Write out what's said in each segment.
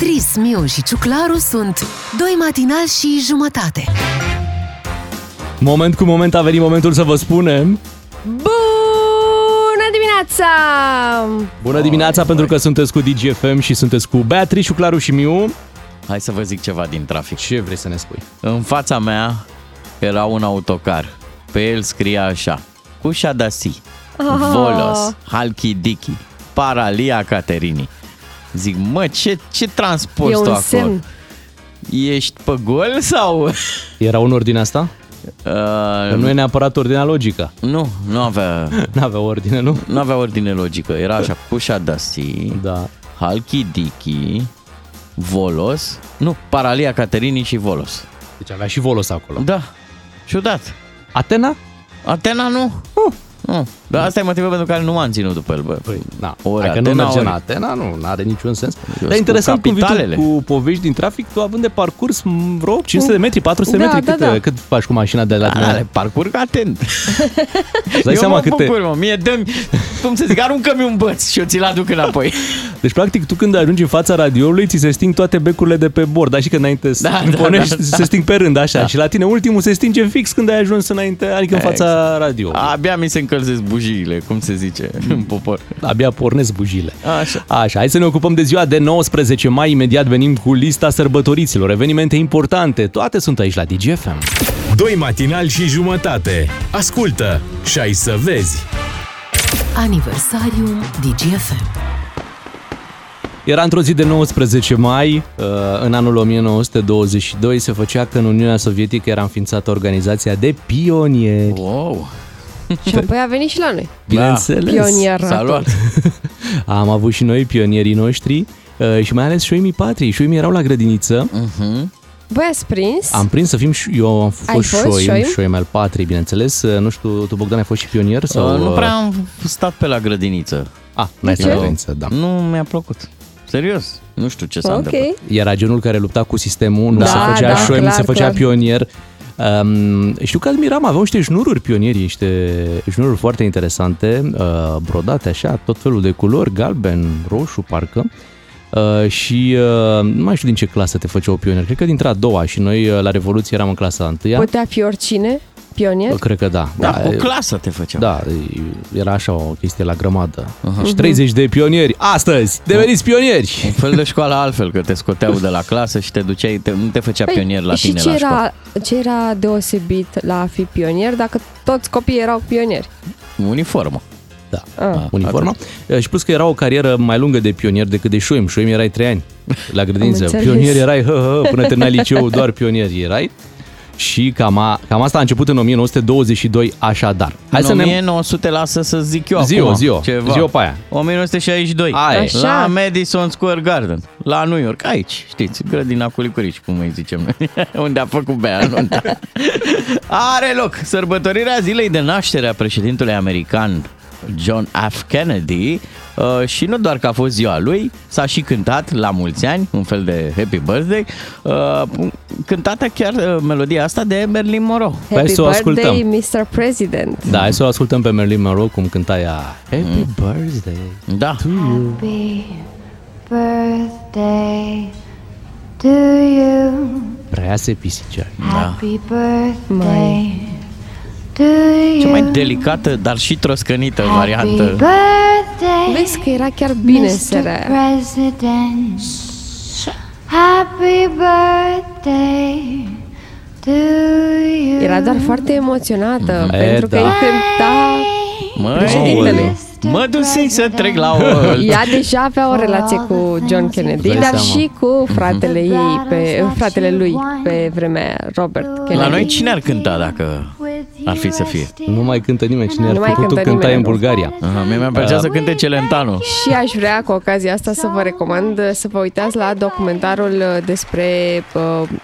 Beatrice, Miu și Cioclaru sunt 2 matinali și jumătate. Moment cu moment a venit momentul să vă spunem bună dimineața! Bună dimineața, pentru că sunteți cu Digi FM și sunteți cu Beatrice, Cioclaru și Miu. Hai să vă zic ceva din trafic. Ce vrei să ne spui? În fața mea era un autocar. Pe el scria așa: Cușa Dasi, Volos, Halki Diki, Paralia, Caterini. Zic, mă, ce transport tu acolo? Semn. Ești pe gol sau... Era un ordine asta? Nu e neapărat ordinea logică. Nu avea... N-avea ordine, nu? Nu avea ordine logică. Era așa, Cușa Dasi, da. Halki Diki, Volos, nu, Paralia, Caterini și Volos. Deci avea și Volos acolo. Da, ciudat. Atena? Atena nu. Nu. Dar asta e motivul pentru care nu m-am ținut după el, bă. Păi, na. Ori dacă Atena, nu merge în Atena, nu are niciun sens. Dar interesant cum vii cu povești din trafic, tu având de parcurs vreo 500 de metri, 400 de metri, da. Cât faci cu mașina de la tine? Parcurg atent. Eu mă bucur, mă. Mie dă-mi, cum să zic, aruncă-mi un băț și eu ți-l aduc înapoi. Deci, practic, tu când ajungi în fața radioului, ți se sting toate becurile de pe bord. Dar și când înainte se sting pe rând, așa. Da. Și la tine ultimul se stinge fix când ai ajuns înainte, adică în fața radioului. Abia mi se încălzesc bujiile, cum se zice în popor. Abia pornesc bujiile. Așa. Hai să ne ocupăm de ziua de 19 mai. Imediat venim cu lista sărbătoriților, evenimente importante. Toate sunt aici la Digi FM. 2 matinali și jumătate. Ascultă și ai să vezi. Aniversariul Digi FM. Era într-o zi de 19 mai, în anul 1922, se făcea că în Uniunea Sovietică era înființată organizația de pionieri. Wow! Și apoi a venit și la noi. Bineînțeles. Da. Pionieratul. Am avut și noi pionierii noștri și mai ales șoimii patrii. Șoimii erau la grădiniță. Uh-huh. Băi, ați prins? Am prins să fim și eu, am fost șoim al patrii, bineînțeles. Nu știu, tu, Bogdan, ai fost și pionier? Sau... Nu prea am stat pe la grădiniță. N-ai stat la grădiniță, da. Nu mi-a plăcut. Serios, nu știu ce s-a întâmplat. Era genul care lupta cu sistemul, nu se făcea șoim, se făcea pionier. Știu că admiram, aveau niște șnururi pionieri, niște șnururi foarte interesante, brodate așa, tot felul de culori, galben, roșu, parcă. Și nu mai știu din ce clasă te făceau pionier, cred că dintre a doua, și noi la Revoluție eram în clasa a întâia. Putea fi oricine pionier? Cred că da. Da, cu clasă te făceau. Da, era așa o chestie la grămadă. Uh-huh. Și 30 de pionieri astăzi, deveniți pionieri! Un fel de școală altfel, că te scoteau de la clasă și te duceai, nu te făcea pionier la tine la școală. Și ce era deosebit la a fi pionier dacă toți copiii erau pionieri? Uniformă. Da, uniforma. Și plus că era o carieră mai lungă de pionier decât de șoim. Șoim erai 3 ani la grădiniță. Pionier erai până terminai liceul, doar pionier erai. Și cam asta a început în 1922, așadar. Hai să 1900, lasă să zic eu acum. Zi-o pe aia. 1962. Așa. La Madison Square Garden, la New York, aici, știți, grădina cu licurici, cum îi zicem noi, unde a făcut Bea Londra. Are loc sărbătorirea zilei de naștere a președintelui american John F. Kennedy, și nu doar că a fost ziua lui, s-a și cântat la mulți ani, un fel de happy birthday, cântată chiar melodia asta de Marilyn Monroe. Happy birthday, Mr. President. Da, hai să o ascultăm pe Marilyn Monroe cum cânta ea. Happy birthday to you. Happy birthday to you. Prea se pisicea. Happy birthday. Cea mai delicată, dar și troscănită variantă. Vezi că era chiar bine seara aia. Happy birthday to you. Era doar foarte emoționată, pentru că îi cânta președintele. Mă dusei să trec la o... Ea deja avea o relație cu John Kennedy, dar și cu fratele lui pe vremea, Robert Kennedy. La noi cine ar cânta dacă... ar fi să fie. Nu mai cântă nimeni. Cine ar fi putut cânta în Bulgaria? Mie mi-a plăcea să cânte Celentano. Și aș vrea cu ocazia asta să vă recomand să vă uitați la documentarul despre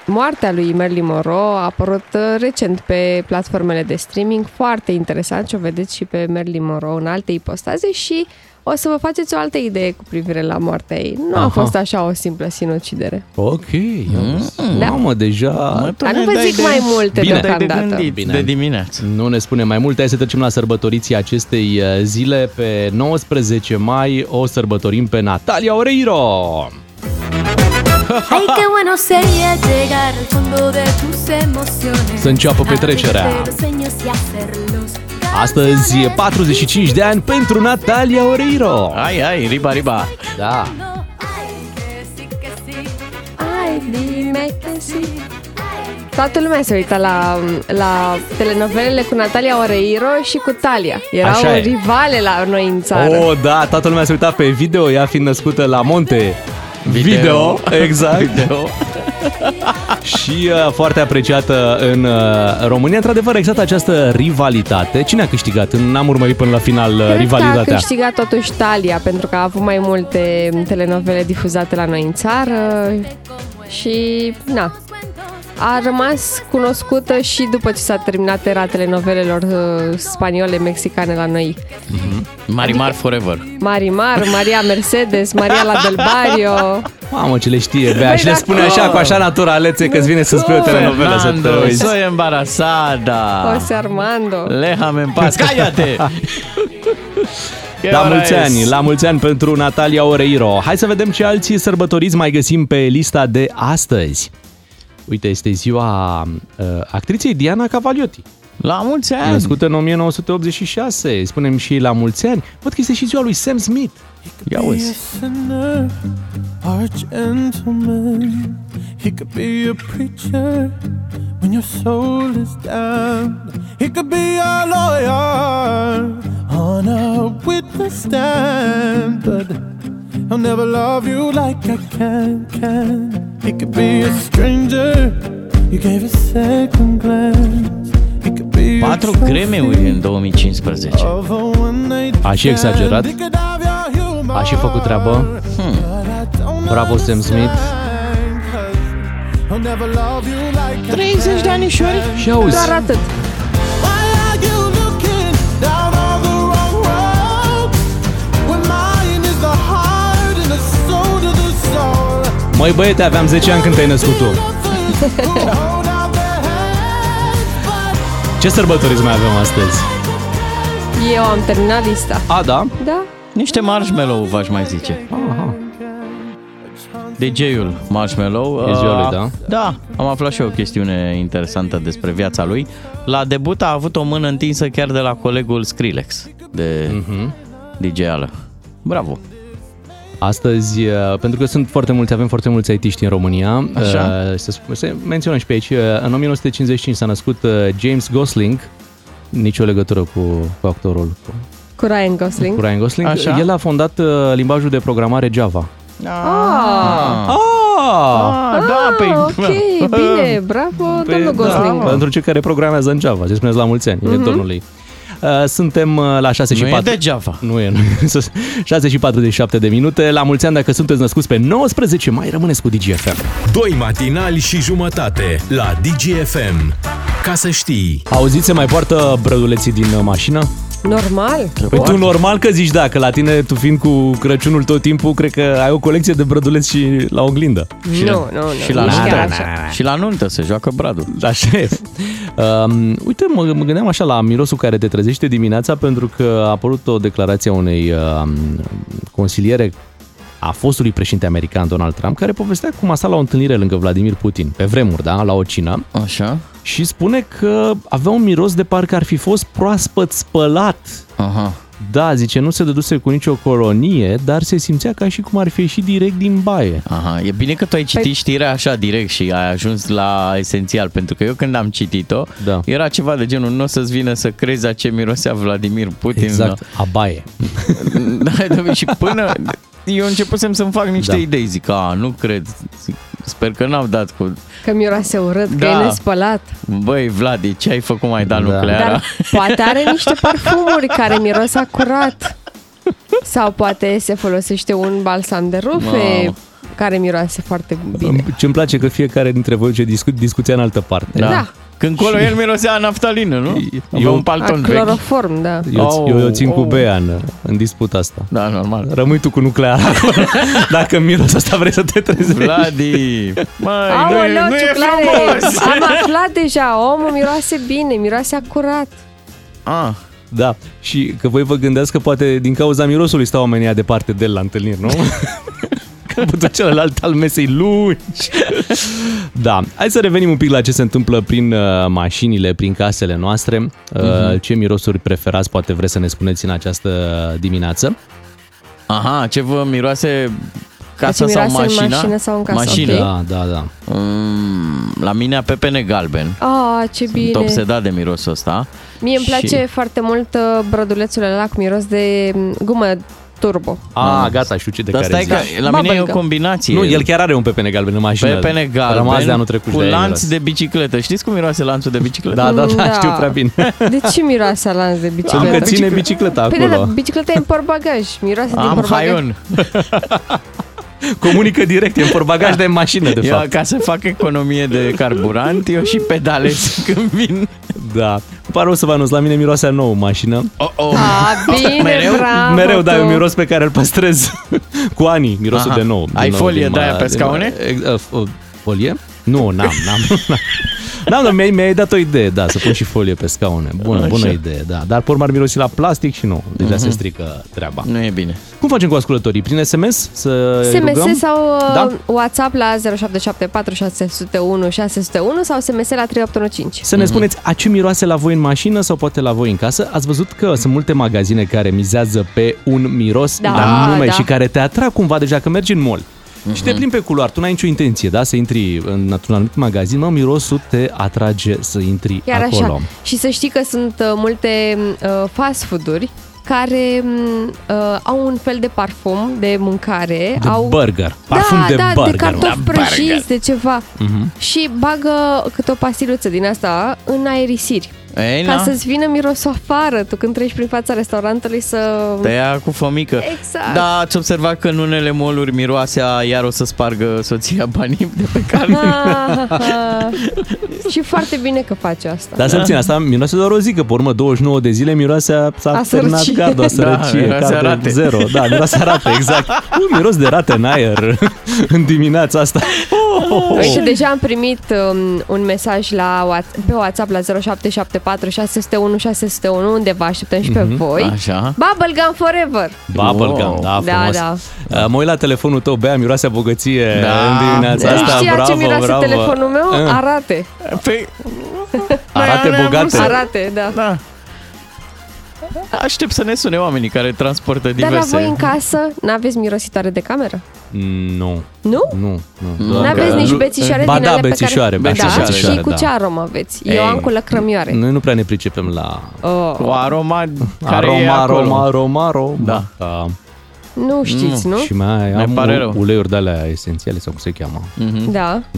moartea lui Marilyn Monroe, a apărut recent pe platformele de streaming. Foarte interesant și o vedeți și pe Marilyn Monroe în alte ipostaze și o să vă faceți o altă idee cu privire la moartea ei. Nu a fost așa o simplă sinucidere. Ok. Da. Mamă, deja... Dar nu vă zic mai multe deocamdată. Bine, de dimineață. Nu ne spune mai multe. Hai să trecem la sărbătoriții acestei zile. Pe 19 mai o sărbătorim pe Natalia Oreiro. Hai que bueno sería llegar al fondo de tus emociones. Să înceapă petrecerea. Astăzi 45 de ani pentru Natalia Oreiro. Ai, ai, riba, riba. Da. Toată lumea se uita la telenovelele cu Natalia Oreiro și cu Talia. Erau rivale la noi în țară. Oh, da, toată lumea se uita pe Video, ea fiind născută la Monte Video, exact. Video. Și foarte apreciată în România. Într-adevăr, exact această rivalitate. Cine a câștigat? N-am urmărit până la final rivalitatea. Cred că a câștigat totuși Talia, pentru că a avut mai multe telenovele difuzate la noi în țară. Și, na, a rămas cunoscută și după ce s-a terminat era telenovelelor spaniole, mexicane la noi. Mm-hmm. Marimar adică, forever. Marimar, Maria Mercedes, Maria la del Barrio. Mamă, ce le știe, Bea, păi și le spune așa, cu așa naturalețe, că-ți vine să spui o telenovelă să te uiți. Soy embarazada. José Armando. Léjame en paz. Cállate! La mulți ani, la mulți ani pentru Natalia Oreiro. Hai să vedem ce alții sărbătoriți mai găsim pe lista de astăzi. Uite, este ziua actriței Diana Cavaliotti. La mulți ani! Născută în 1986, spunem și la mulți ani. Văd că este și ziua lui Sam Smith. Ia uzi! I'll never love you like I can. He could be a stranger. You gave a second glance. He could be a patru Grammy-uri în 2015. A și exagerat. A și făcut treabă. Bravo, Sam Smith. 30 de anișori și auzi. Doar atât. Măi băiete, aveam 10 ani când te-ai născut tu. Ce sărbătoriți mai avem astăzi? Eu am terminat lista. A, da? Da. Niște Marshmallow v-aș mai zice. Aha. DJ-ul Marshmallow. E ziua lui, da? Da, am aflat și eu o chestiune interesantă despre viața lui. La debut a avut o mână întinsă chiar de la colegul Skrillex de DJ-ală. Bravo! Astăzi, pentru că sunt foarte mulți, avem foarte mulți IT-ști în România. Așa. Se menționăm și pe aici. În 1955 s-a născut James Gosling. Nici o legătură cu actorul. Cu Ryan Gosling. Cu Ryan Gosling. Așa. El a fondat limbajul de programare Java. Okay, bine, bravo, domnul Gosling. Da. Pentru cei care programează în Java, se spuneți la mulți ani, e domnul ei. Suntem la 6:47 de minute. La mulți ani dacă sunteți născuți pe 19 mai, rămâneți cu Digi FM. 2 matinali și jumătate la Digi FM. Ca să știi. Auziți, se mai poartă brăduleții din mașină? Normal. Păi tu normal că zici da, că la tine, tu fiind cu Crăciunul tot timpul, cred că ai o colecție de brăduleți și la oglindă. Și la nuntă se joacă bradul. Așa e. Uite, mă gândeam așa la mirosul care te trezește dimineața, pentru că a apărut o declarație a unei consiliere a fostului președinte american Donald Trump, care povestea cum a stat la o întâlnire lângă Vladimir Putin, pe vremuri, da, la o cină. Așa. Și spune că avea un miros de parcă ar fi fost proaspăt spălat. Aha. Da, zice, nu se dăduse cu nicio colonie, dar se simțea ca și cum ar fi ieșit direct din baie. Aha, e bine că tu ai citit știrea așa direct și ai ajuns la esențial, pentru că eu când am citit-o, da, era ceva de genul, nu o să-ți vină să crezi a ce mirosea Vladimir Putin. Exact, da, a baie. Da, și până... Eu începusem să-mi fac niște idei, zic, nu cred, sper că n-au dat cu... Că miroase urât, da, că e nespălat. Băi, Vladi, ce ai făcut, mai dat nucleara? Dar poate are niște parfumuri care miroase curat. Sau poate se folosește un balsam de rufe, care miroase foarte bine. Ce-mi place că fiecare dintre voi ce discuția în altă parte. Da. Da. Când colo el mirosea a naftalină, nu? Eu un palton vechi. Cloroform, da. Eu țin cu Bea în disputa asta. Da, normal. Rămâi tu cu nuclear acolo. Dacă miros asta vrei să te trezești. Vladi! Măi, nu e frumos! Am aflat deja, omul miroase bine, miroase curat. Da, și că voi vă gândeați că poate din cauza mirosului stau oamenii departe de el la întâlniri, nu? capătul celălalt al mesei lungi. Da, hai să revenim un pic la ce se întâmplă prin mașinile, prin casele noastre. Ce mirosuri preferați, poate vreți să ne spuneți în această dimineață. Aha, ce vă miroase casa sau mașina? În mașină sau în casă. Mașină, okay. Da. La mine pepene galben. Ah, ce bine. Sunt obsedat de mirosul ăsta. Mie îmi place foarte mult brădulețul ăla cu miros de gumă turbo. Ah, gata, știu ce de care zici. La mine e o combinație. Nu, el chiar are un pepene galben în mașină. Pepene galben cu lanț de bicicletă. Știți cum miroase lanțul de bicicletă? Da, știu prea bine. De ce miroase lanț de bicicletă? Pentru că ține bicicleta acolo. Păi, bicicleta e în portbagaj. Miroase din portbagaj. Am haion. Comunică direct, e în portbagaj, dar e în mașină, de fapt. Eu, ca să fac economie de carburant, eu și pedalez când vin. Da. Pare o să vă anunț, la mine miroase nouă mașină. Bine, mereu dai un miros pe care îl păstrez cu ani, mirosul de nou. Ai folie de aia pe scaune? Folie? Nu, n-am. Da, mi-ai dat o idee, da, să pun și folie pe scaune. Bună idee, da. Dar pe urmă ar mirosi la plastic și nu. Deci se strică treaba. Nu e bine. Cum facem cu ascultătorii? Prin SMS? SMS sau WhatsApp la 0774 601 601 sau SMS la 3815. Să ne spuneți a ce miroase la voi în mașină sau poate la voi în casă. Ați văzut că sunt multe magazine care mizează pe un miros anume și care te atrag cumva deja că mergi în mall. Și te plimbi pe culoar, tu n-ai nicio intenție, da? Să intri într-un anumit magazin, mirosul te atrage să intri chiar acolo. Așa. Și să știi că sunt multe fast food-uri care au un fel de parfum de mâncare. Burger. Parfum de burger. De cartofi prăjiți, de ceva. Și bagă câte o pastiluță din asta în aerisiri. Ca să-ți vină mirosul afară, tu când treci prin fața restaurantului să... Te ia cu fomică. Exact. Da, ați observat că în unele mall-uri miroasea iar o să spargă soția banii de pe cale. Și foarte bine că faci asta. Dar să țin, asta miroase doar o zi, că pe urmă 29 de zile miroasea s-a terminat gardul, a sărăcie, gardul zero. Da, miroase rate, exact. Un miros de rate în aer în dimineața asta. Uite, deja am primit un mesaj pe WhatsApp la 0774 601 601, unde vă așteptăm și pe voi. Așa. Bubblegum forever. Bubblegum, wow. Da, frumos. Da. Mă uit la telefonul tău, Bea, miroase a bogăție în dimineața asta. Știa bravo, ce miroase bravo. Telefonul meu? Arate. Arate bogate. Arate, da. Aștept să ne sune oamenii care transportă diverse. Dar la voi în casă n-aveți mirositoare de cameră? Nu. Nu? N-aveți nici bețișoare din alea bețișoare, pe care... bețișoare, și cu ce aromă aveți? Eu am cu lăcrămioare. Noi nu prea ne pricepem la... Cu aroma care e acolo. Aroma. Da. Nu știți, nu? Și mai am uleiuri de alea esențiale, sau cum se cheamă.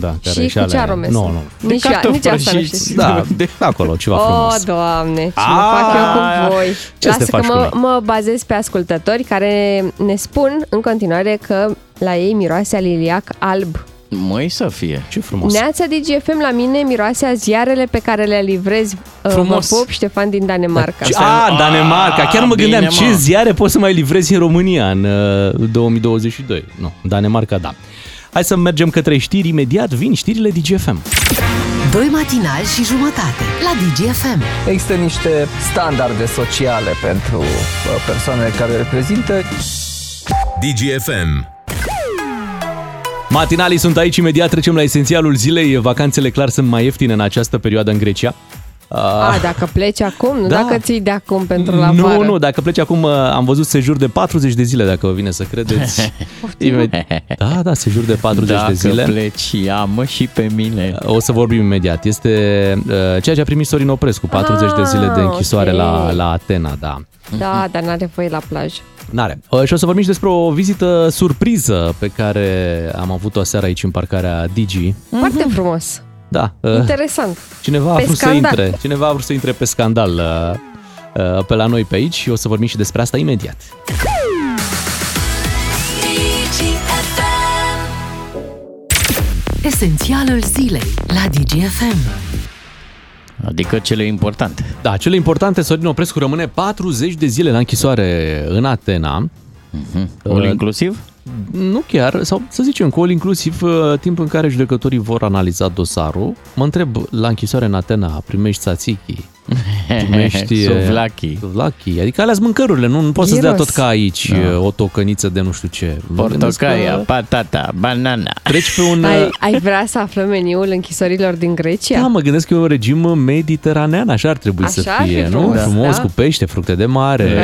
Da. Și cu ce arome? Nu. Nici asta nu știți. De acolo, ceva frumos. O, Doamne, ce mă fac eu cu voi. Lasă că mă bazez pe ascultători care ne spun în continuare că la ei miroase a liliac alb. Măi să fie, ce frumos. Neața Digi FM, la mine miroase a ziarele pe care le livrez. Frumos. Mă pop, Ștefan din Danemarca. Danemarca, chiar mă gândeam ce ziare poți să mai livrezi în România în 2022. Nu, Danemarca, da. Hai să mergem către știri imediat, vin știrile Digi FM. 2 matinali și jumătate la Digi FM. Există niște standarde sociale pentru persoanele care reprezintă Digi FM. Matinalii sunt aici, imediat trecem la esențialul zilei. Vacanțele clar sunt mai ieftine în această perioadă în Grecia. Dacă pleci acum, nu dacă ții de acum pentru la vară. Nu, dacă pleci acum, am văzut sejur de 40 de zile, dacă vă vine să credeți. Da, sejur de 40 de zile. Dacă pleci, ia-mă și pe mine. O să vorbim imediat. Este ceea ce a primit Sorin Oprescu, 40 de zile de închisoare la Atena, da. Da, dar n-are voie la plajă. N-are. Și o să vorbim și despre o vizită surpriză pe care am avut-o aseară aici în parcarea Digi. Foarte frumos. Da. Interesant. Cineva a vrut să intre pe scandal pe la noi pe aici și o să vorbim și despre asta imediat. Esențialul zilei la Digi FM. Adică cele importante. Da, cele importante. Sorin Oprescu rămâne 40 de zile la închisoare în Atena. All inclusiv? Nu chiar, sau să zicem că all inclusiv, timp în care judecătorii vor analiza dosarul. Mă întreb, la închisoare în Atena primești tzatziki, Suvlaki. Suvlaki. Adică alea-s mâncărurile, nu poți să-ți dea tot ca aici o tocăniță de nu știu ce. Portocaia, patata, banana. Treci pe un... Ai vrea să aflăm meniul închisorilor din Grecia? Da, mă gândesc că e un regim mediteranean, așa ar trebui așa să fie, fi frumos, nu? Da. Frumos, da? Cu pește, fructe de mare.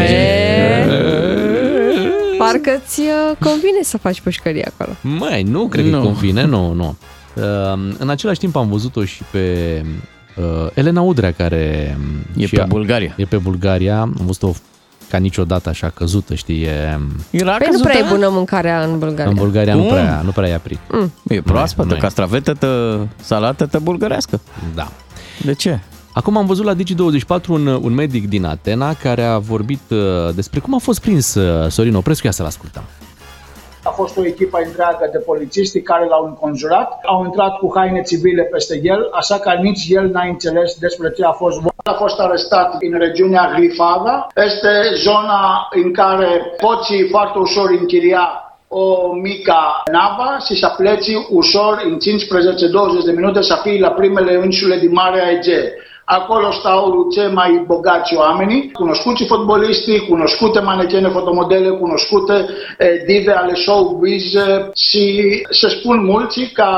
Parcă ți convine să faci pușcărie acolo. Mai, nu cred că convine, nu. În același timp am văzut-o și pe... Elena Udrea, care e pe Bulgaria. E pe Bulgaria. Am văzut-o ca niciodată așa căzută, știi? Păi nu prea e bună mâncarea în Bulgaria. În Bulgaria nu prea i-a prit. E proaspătă, castravetă, salată bulgărească. Da. De ce? Acum am văzut la Digi24 un medic din Atena care a vorbit despre cum a fost prins Sorin Oprescu. Ia să-l ascultăm. A fost o echipă întreagă de polițiști care l-au înconjurat, au intrat cu haine civile peste el, așa că nici el n-a înțeles despre ce a fost vorba. A fost arestat în regiunea Grifada, este zona în care poți foarte ușor închiria o mică navă și să pleci ușor în 15-20 de minute să fii la primele insule din Marea Egee. Acolo stau cei mai bogați oameni, cunoscuți fotbaliștii, cunoscute manechene fotomodele, cunoscute dive ale showbiz și se spun mulți că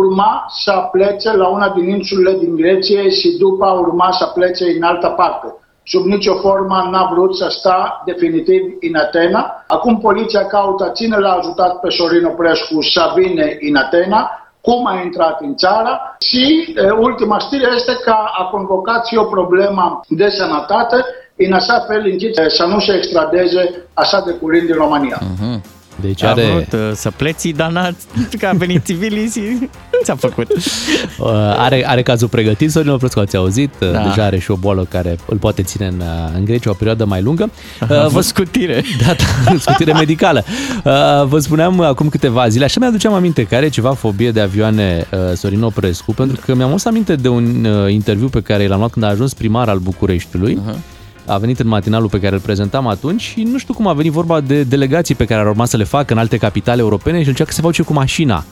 urma să plece la una din insulele din Grecia și după urma să plece în altă parte. Sub nicio formă n-a vrut să sta definitiv în Atena. Acum poliția caută cine l-a ajutat pe Sorin Oprescu să vină în Atena, cum a intrat în țară și ultima știre este că a convocat și o problemă de sănătate în așa fel încât să nu se extradeze așa de curând din România. Deci a vrut să pleci, dar că a venit civilii și ți-a făcut. Are cazul pregătit, Sorin Oprescu, ați auzit, deja are și o boală care îl poate ține în Grecia o perioadă mai lungă. Vă scutire. Da, scutire medicală. Vă spuneam acum câteva zile, așa mi-aduceam aminte că are ceva fobie de avioane Sorin Oprescu, pentru că mi-am adus aminte de un interviu pe care l-am luat când a ajuns primar al Bucureștiului. A venit în matinalul pe care îl prezentam atunci și nu știu cum a venit vorba de delegații pe care ar urma să le facă în alte capitale europene și îl cea că se face cu mașina.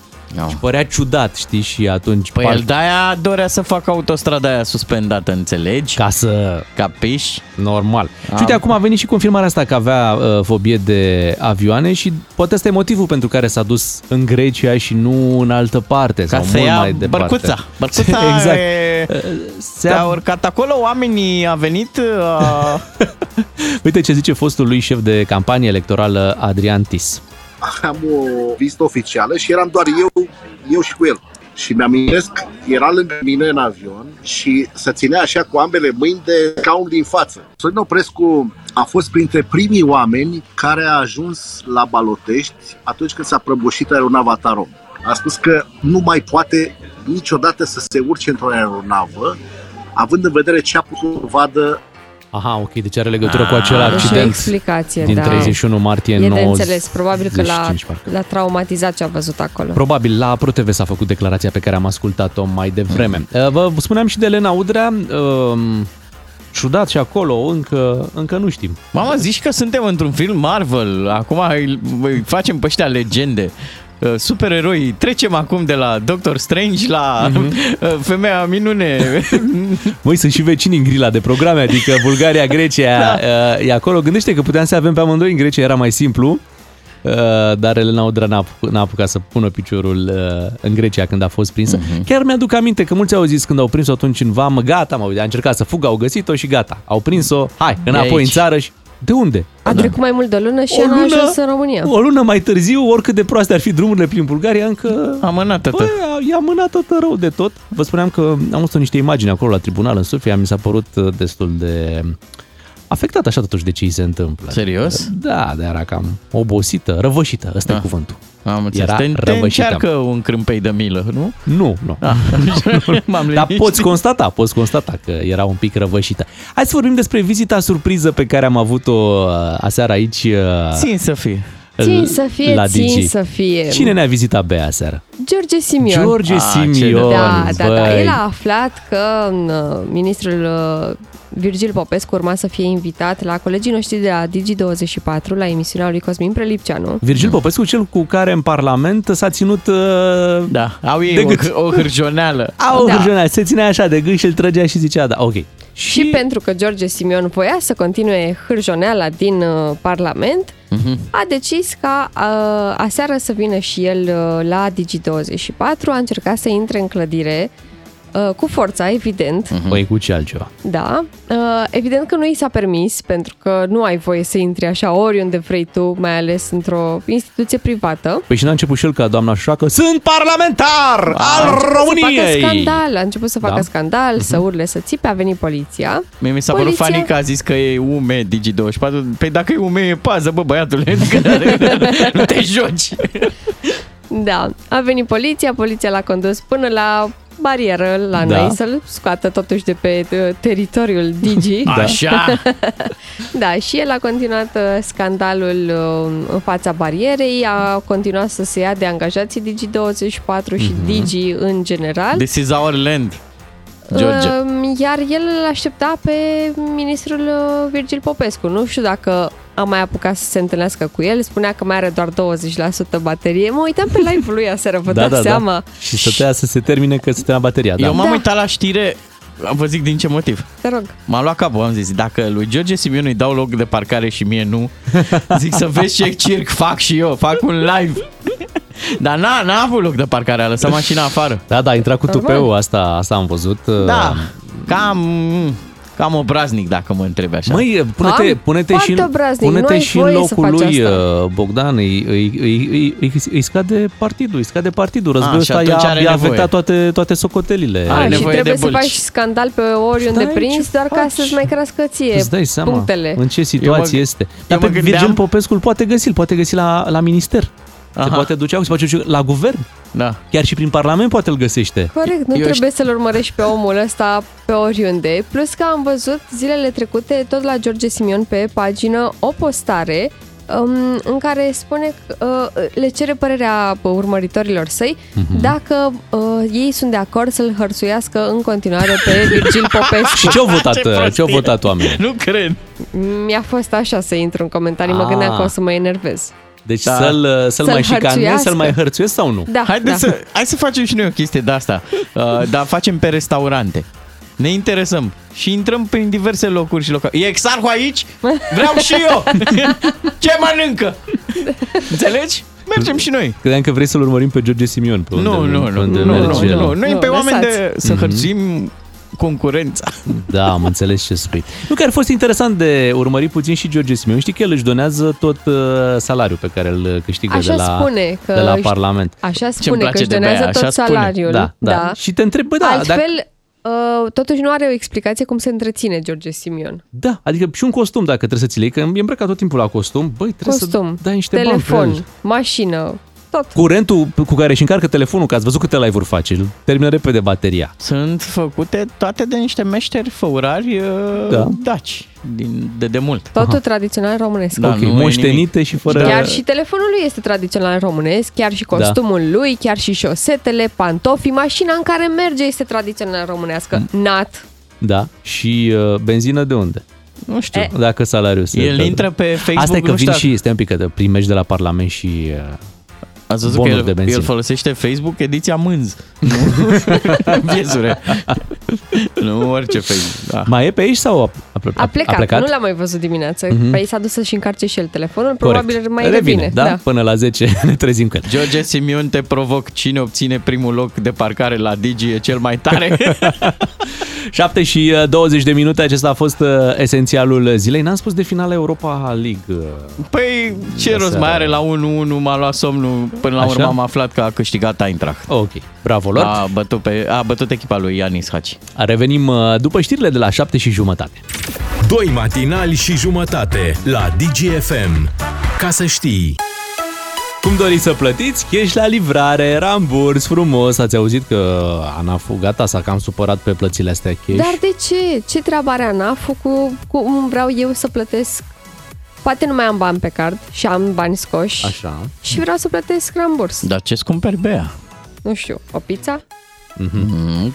Și părea ciudat, știi, și atunci... Păi el de-aia dorea să facă autostrada aia suspendată, înțelegi? Ca să... Capiși? Normal. Și uite, acum a venit și confirmarea asta că avea fobie de avioane și poate ăsta e motivul pentru care s-a dus în Grecia și nu în altă parte. Ca sau să mult ia mai departe. Bărcuța exact. S-a urcat acolo, oamenii a venit... Uite ce zice fostul lui șef de campanie electorală Adrian Tis. Am o vizită oficială și eram doar eu și cu el. Și mi-am amintesc, era lângă mine în avion și se ținea așa cu ambele mâini de scaun din față. Sorin Oprescu a fost printre primii oameni care a ajuns la Balotești atunci când s-a prăbușit aeronava Tarom. A spus că nu mai poate niciodată să se urce într-o aeronavă, având în vedere ce a putut să vadă. Aha, ok, deci are legătură cu acel accident din 31 martie 95. E de înțeles, probabil că l-a traumatizat ce a văzut acolo. Probabil, la ProTV s-a făcut declarația pe care am ascultat-o mai devreme. Vă spuneam și de Elena Udrea, ciudat și acolo, încă nu știm. Mama, zici că suntem într-un film Marvel, acum îi facem pe ăștia legende. Supereroi. Trecem acum de la Doctor Strange la Femeia Minune. Măi, sunt și vecini în grila de programe, adică Bulgaria, Grecia, e acolo. Gândește că puteam să avem pe amândoi, în Grecia era mai simplu, dar Elena Udrea n-a apucat să pună piciorul în Grecia când a fost prinsă. Chiar mi-aduc aminte că mulți au zis când au prins-o atunci în vamă, gata, a încercat să fugă, au găsit-o și gata, au prins-o, hai, înapoi în țară și... De unde? A trecut mai mult de o lună și a ajuns în România. O lună mai târziu, oricât de proaste ar fi drumurile prin Bulgaria, încă... Amânată-tă. Păi, e amânată-tă rău de tot. Vă spuneam că am văzut niște imagini acolo la tribunal în Sofia, mi s-a părut destul de afectat așa totuși de ce îi se întâmplă. Serios? Da, dar era cam obosită, răvășită, ăsta e cuvântul. Am înțeles. Te încearcă un crâmpei de milă, nu? Nu. Dar poți constata că era un pic răvășită. Hai să vorbim despre vizita surpriză pe care am avut-o aseară aici. Țin să fie. Cine ne-a vizitat Bea aseară? George Simion. Da. El a aflat că ministrul Virgil Popescu urma să fie invitat la colegii noștri de la Digi24 la emisiunea lui Cosmin Prelipceanu. Virgil Popescu, cel cu care în Parlament s-a ținut au ei o hârjoneală. Se ținea așa de gât și îl trăgea și zicea, da, ok. Și pentru că George Simion voia să continue hârjoneala din Parlament, a decis ca aseară să vină și el la Digi24, a încercat să intre în clădire cu forța, evident. Păi cu ce altceva? Da. Evident că nu i s-a permis, pentru că nu ai voie să intri așa oriunde vrei tu, mai ales într-o instituție privată. Păi și n-a început și el ca doamna Șoacă, sunt parlamentar al României! Scandal, a început să facă scandal, să urle, să țipe, a venit poliția. Mi s-a părut funny că a zis că e UME Digi24. Păi dacă e UME, e pază, bă, băiatule, nu te joci! Da, a venit poliția, poliția l-a condus până la barieră la noi, să-l scoată totuși de pe teritoriul Digi. Așa! Da, și el a continuat scandalul în fața barierei, a continuat să se ia de angajații Digi24 și Digi în general. This is our land, George. Iar el îl aștepta pe ministrul Virgil Popescu. Nu știu dacă a mai apucat să se întâlnească cu el. Spunea că mai are doar 20% baterie. Mă uitam pe live-ul lui aseară, vă dați seama. Da. Și stătea să se termine că stătea bateria. Eu m-am uitat la știre, vă zic din ce motiv. Te rog. M-am luat capul, am zis, dacă lui George Simion îi dau loc de parcare și mie nu, zic să vezi ce circ fac și eu, fac un live. Dar n-a avut loc de parcare, a lăsat mașina afară. Da, a intrat cu tupeu, asta am văzut. Da, cam obraznic, dacă mă întrebi așa. Măi, pune-te și în locul lui, Bogdan, îi scade partidul, Războiul ăsta i-a afectat toate socotelile. Are nevoie și trebuie să faci scandal pe oriunde prins, doar ca să-ți mai crească ție punctele. Îți dai seama în ce situație este. Dar pe Virgil Popescu poate găsi la minister. Se poate duce, se face la guvern. Da. Chiar și prin Parlament poate îl găsește. Corect, trebuie să-l urmărești pe omul ăsta pe oriunde. Plus că am văzut zilele trecute tot la George Simion pe pagină o postare în care spune că le cere părerea urmăritorilor săi dacă ei sunt de acord să-l hărțuiască în continuare pe Virgil Popescu. Și ce-au votat oamenii? Nu cred. Mi-a fost așa să intru în comentarii, mă gândeam că o să mă enervez. Deci să-l mai șicanez, să-l mai hărțuiesc sau nu? Da, Hai să facem și noi o chestie de asta, dar facem pe restaurante. Ne interesăm și intrăm prin diverse locuri și locuri. E exarhu aici? Vreau și eu! Ce mănâncă? Înțelegi? Mergem și noi. Credeam că vrei să-l urmărim pe George Simion. Pe nu. Noi pe oameni să hărțuim concurența. Da, am înțeles ce spui. Nu că ar fost interesant de urmărit puțin și George Simion. Știi că el își donează tot salariul pe care îl câștigă de la Parlament. Așa spune că își donează tot salariul. Da. Și te întreb, altfel, totuși nu are o explicație cum se întreține George Simion. Da, adică și un costum, dacă trebuie să ți-l iei, că e îmbrăcat tot timpul la costum, să dai niște bani. Telefon, mașină. Tot. Curentul cu care își încarcă telefonul, că ați văzut câte live-uri face, termină repede bateria. Sunt făcute toate de niște meșteri făurari daci de mult. Totul tradițional românesc. Da, okay. Moștenite și fără... Chiar și telefonul lui este tradițional românesc, chiar și costumul lui, chiar și șosetele, pantofii, mașina în care merge este tradițional românească. Nat. Da. Și benzină de unde? Nu știu dacă salariul se... El intră pe Facebook. Asta e că vin și este un pic că primești de la Parlament și... Ați văzut că el folosește Facebook ediția mânz. Viezure. Nu orice Facebook. Da. Mai e pe aici sau a plecat? Nu l-am mai văzut dimineața. Pe aici s-a dus să-și încarce și el telefonul. Probabil mai revine. Da? Până la 10 ne trezim că... George Simion, te provoc. Cine obține primul loc de parcare la Digi e cel mai tare. 7:20. Acesta a fost esențialul zilei. N-am spus de finala Europa League. Păi ce rost mai are la 1-1? M-a luat somnul. Până la urmă am aflat că a câștigat Eintracht. Ok, bravo lor. A bătut echipa lui Ianis Hagi. Revenim după știrile de la 7:30. 2 matinali și jumătate la Digi FM. Ca să știi. Cum doriți să plătiți? Cash la livrare, ramburs, frumos. Ați auzit că ANAF-ul, gata, s-a cam supărat pe plățile astea cash. Dar de ce? Ce treabă are ANAF-ul cu cum vreau eu să plătesc? Poate nu mai am bani pe card și am bani scoși. Așa. Și vreau să plătesc ramburs. Dar ce-ți cumperi, Bea? Nu știu, o pizza?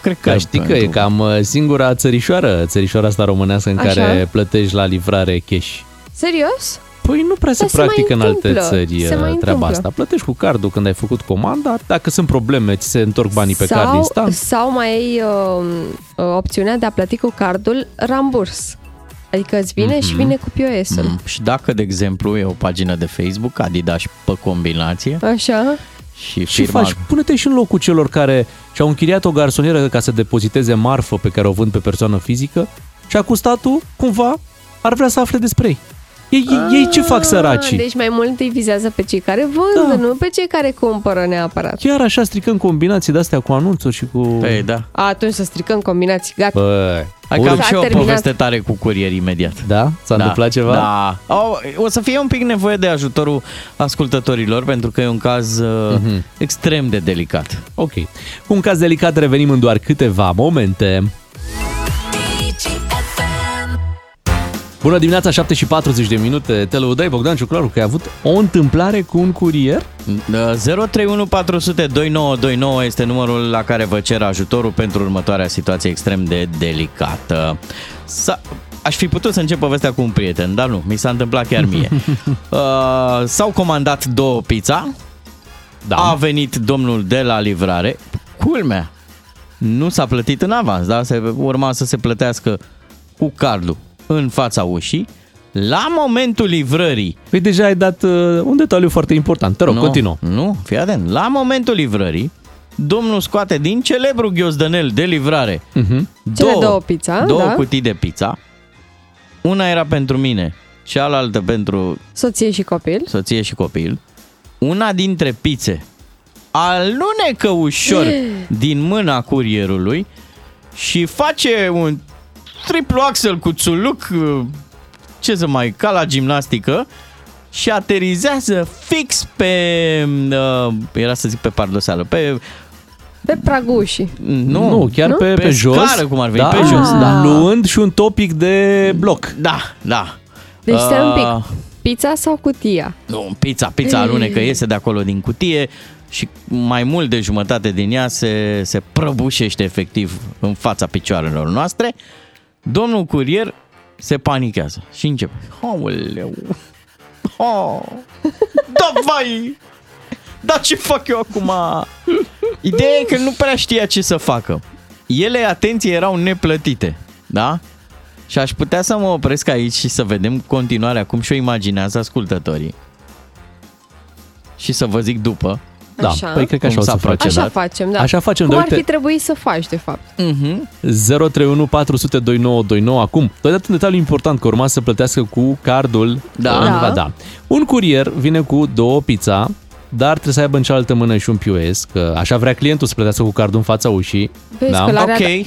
Cred că știi că e cam singura țărișoara asta românească în care plătești la livrare cash. Serios? Păi nu prea se practică în alte țări treaba asta. Plătești cu cardul când ai făcut comanda, dacă sunt probleme, ți se întorc banii pe card instant. Sau mai ai opțiunea de a plăti cu cardul ramburs. Adică îți vine și vine cu POS-ul. Și dacă, de exemplu, e o pagină de Facebook, Adidas pe combinație. Așa. Și faci, pune-te și în locul celor care și-au închiriat o garsonieră ca să depoziteze marfă pe care o vând pe persoană fizică și acum statul, cumva, ar vrea să afle despre ei. Ei ce fac săracii? Deci mai mult îi vizează pe cei care vând, nu pe cei care cumpără neapărat. Chiar așa stricăm combinații de-astea cu anunțuri și cu... Păi, da. Atunci să stricăm combinații, gata. Hai că am și o poveste tare cu curier imediat. Da? S-a întâmplat ceva? Da. O să fie un pic nevoie de ajutorul ascultătorilor, pentru că e un caz extrem de delicat. Ok. Cu un caz delicat revenim în doar câteva momente. Bună dimineața, 7:40. Te lăudai, Bogdan Cioclaru, că ai avut o întâmplare cu un curier? 031 400 2929 este numărul la care vă cer ajutorul pentru următoarea situație extrem de delicată. Aș fi putut să încep povestea cu un prieten, dar nu, mi s-a întâmplat chiar mie. S-au comandat 2 pizza, a venit domnul de la livrare, culmea, nu s-a plătit în avans, da? Urma să se plătească cu cardul în fața ușii, la momentul livrării. Păi deja ai dat un detaliu foarte important. Te rog, continuă. Nu, fii atent. La momentul livrării, domnul scoate din celebru ghiozdănel de livrare două cutii de pizza. Una era pentru mine, cealaltă pentru soție și copil. Una dintre pizze alunecă ușor din mâna curierului și face un triplu axel cu țuluc, ca la gimnastică, și aterizează fix pe, pe pardoseală, pe pragul ușii. Nu, chiar nu? Pe jos. Pe scară, cum ar veni, pe jos. Da. Luând și un topic de bloc. Da. Deci stai un pic, pizza sau cutia? Nu, pizza alunecă, iese de acolo din cutie și mai mult de jumătate din ea se prăbușește efectiv în fața picioarelor noastre. Domnul curier se panichează și începe. Aoleu! Da, vai! Dar ce fac eu acum? Ideea e că nu prea știa ce să facă. Ele, atenție, erau neplătite. Da? Și aș putea să mă opresc aici și să vedem continuarea cum și-o imaginează ascultătorii. Și să vă zic după. Așa. Da, păi cred că așa facem, da. Așa facem. Cum ar fi trebuit să faci, de fapt? 031 400 2929. Acum, tu ai dat un detaliu important, că urma să plătească cu cardul. Da. Un curier vine cu 2 pizza, dar trebuie să aibă în cealaltă mână și un POS, că așa vrea clientul să plătească cu cardul în fața ușii. Vezi că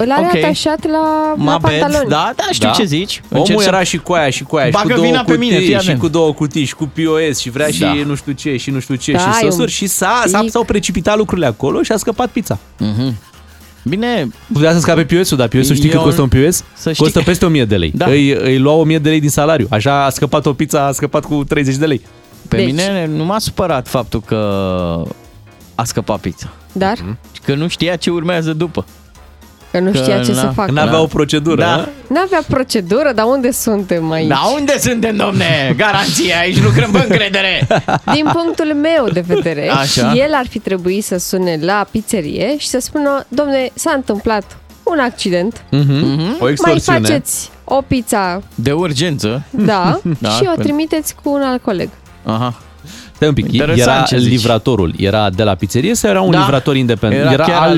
l-are atașat la pantaloni. Da, știu ce zici. Omul era și cu aia, și cu aia, bagă și cu două cutii, pe mine, și cu 2 cutii, și cu POS, și vrea și nu știu ce, și nu știu ce, și sosuri, și s-au precipitat lucrurile acolo și a scăpat pizza. Bine, putea să scape POS-ul, dar POS-ul știi că costă un POS? Costă peste 1000 de lei. Îi lua 1000 de lei din salariu. Așa a scăpat o pizza, a scăpat cu 30 de lei. Pe mine nu m-a supărat faptul că a scăpat pizza. Dar? Că nu știa ce urmează după. Că nu știa ce să facă. N-avea o procedură. Da. N-avea procedură, dar unde suntem aici? Da, unde suntem, domne? Garanția, aici lucrăm pe încredere. Din punctul meu de vedere, el ar fi trebuit să sune la pizzerie și să spună, domne, s-a întâmplat un accident, o extorsiune. Mai faceți o pizza de urgență. Da. Și o trimiteți cu un alt coleg. Aha. Stai un pic, era livratorul, era de la pizzerie sau era un livrator independent? Era chiar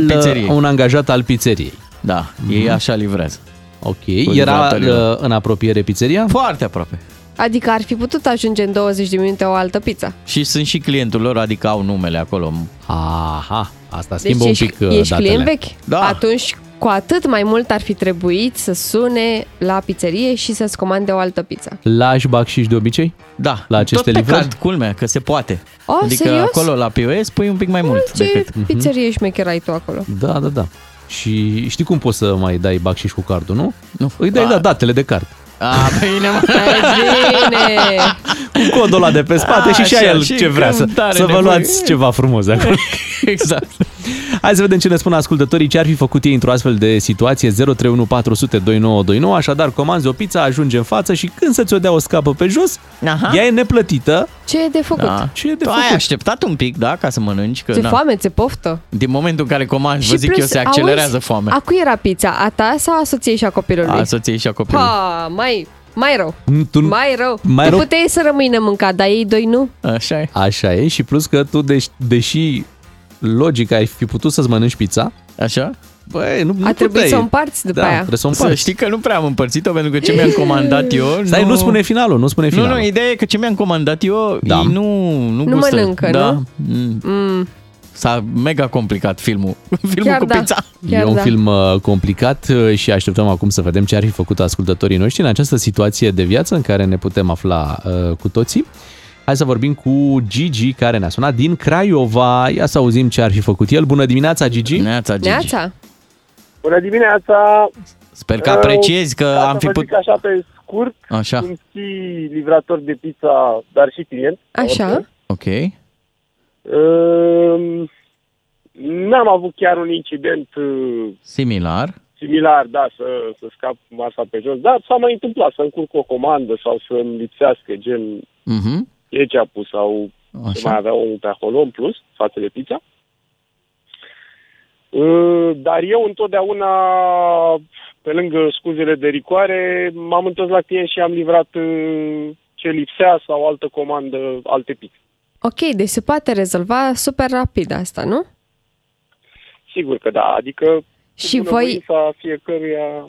un angajat al pizzeriei. Da, ei așa livrează. Ok, era în apropiere pizzeria? Foarte aproape. Adică ar fi putut ajunge în 20 de minute o altă pizza. Și sunt și clientul lor, adică au numele acolo. Aha, asta schimbă un pic datele. Ești client vechi? Da. Atunci cu atât mai mult ar fi trebuit să sune la pizzerie și să-ți comande o altă pizza. Lași bacșiș de obicei? Da, la aceste tot pe card, culmea, că se poate. Adică serios? Acolo la POS pui un pic mai mult. Ce pizzerie șmecher ai tu acolo? Da. Și știi cum poți să mai dai bacșiș cu cardul, nu? Nu. Îi dai datele de card. Bine, bine. Cu codul ăla de pe spate și el ce vrea să vă luați ceva frumos de acolo. Exact. Hai să vedem ce ne spun ascultătorii, ce ar fi făcut ei într-o astfel de situație. 031402929. Așadar, comanzi o pizza, ajunge în față și când să ți-o dea o scapă pe jos. Aha. Ea e neplătită. Ce e de făcut? Da. Ce e de făcut? Ai așteptat un pic, da, ca să mănânci. Ți-e foame, ți-e poftă. Din momentul în care comanzi, vă zic plus, eu, se accelerează foamea. A cui era pizza? A ta sau a soției și a copilului? A soției și a copilului. Ha, Mai rău. Tu puteai să rămâi nemâncat, dar ei doi nu. Așa e. Așa e și plus că tu, deși logic ai fi putut să-ți mănânci pizza. Așa? Băi, nu trebuie să o împarți după aia. Trebuie să o împarți. Să știi că nu prea am împărțit-o pentru că ce mi-am comandat eu... Stai, nu spune finalul, Nu, ideea e că ce mi-am comandat eu nu gustă. Nu mănâncă, da? S-a mega complicat filmul. Pizza. Film complicat și așteptăm acum să vedem ce ar fi făcut ascultătorii noștri în această situație de viață în care ne putem afla cu toții. Hai să vorbim cu Gigi, care ne-a sunat din Craiova. Ia să auzim ce ar fi făcut el. Bună dimineața, Gigi! Neața, Gigi! Neața. Bună dimineața! Sper că apreciezi că am fi putut... Așa pe scurt, așa. Sunt și livrator de pizza, dar și client. Așa. Ok. N-am avut chiar un incident similar, da, să scap masa pe jos, dar s-a mai întâmplat să încurc o comandă sau să îmi lipsească gen ketchup-ul sau să mai avea unul pe acolo în plus față de pizza. Dar eu întotdeauna, pe lângă scuzele de rigoare, m-am întors la client și am livrat ce lipsea sau altă comandă, alte pizze. Ok, deci se poate rezolva super rapid asta, nu? Sigur că da, adică... Și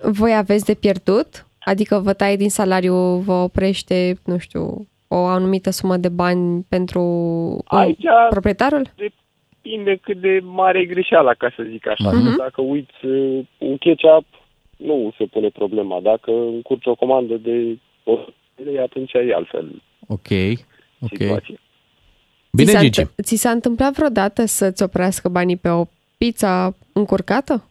voi aveți de pierdut? Adică vă taie din salariu, vă oprește, nu știu, o anumită sumă de bani pentru proprietarul? Depinde cât de mare e greșeala, ca să zic așa. Uh-huh. Dacă uiți un ketchup, nu se pune problema. Dacă încurci o comandă de 100 de lei, atunci e altfel. Ok. Situație. Bine, ți s-a întâmplat vreodată să-ți oprească banii pe o pizza încurcată?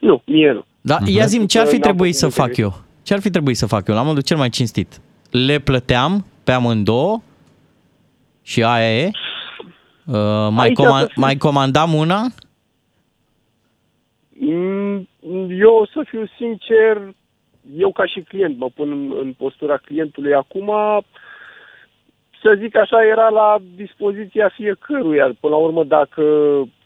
Nu, mie nu. Da, ia zi-mi, ce ar fi trebuit să fac eu? Ce ar fi trebuit să fac eu? La modul cel mai cinstit. Le plăteam pe amândouă și aia e. Mai comandam una? Eu o să fiu sincer, eu ca și client, mă pun în postura clientului acum... Să zic așa, era la dispoziția fiecăruia. Până la urmă, dacă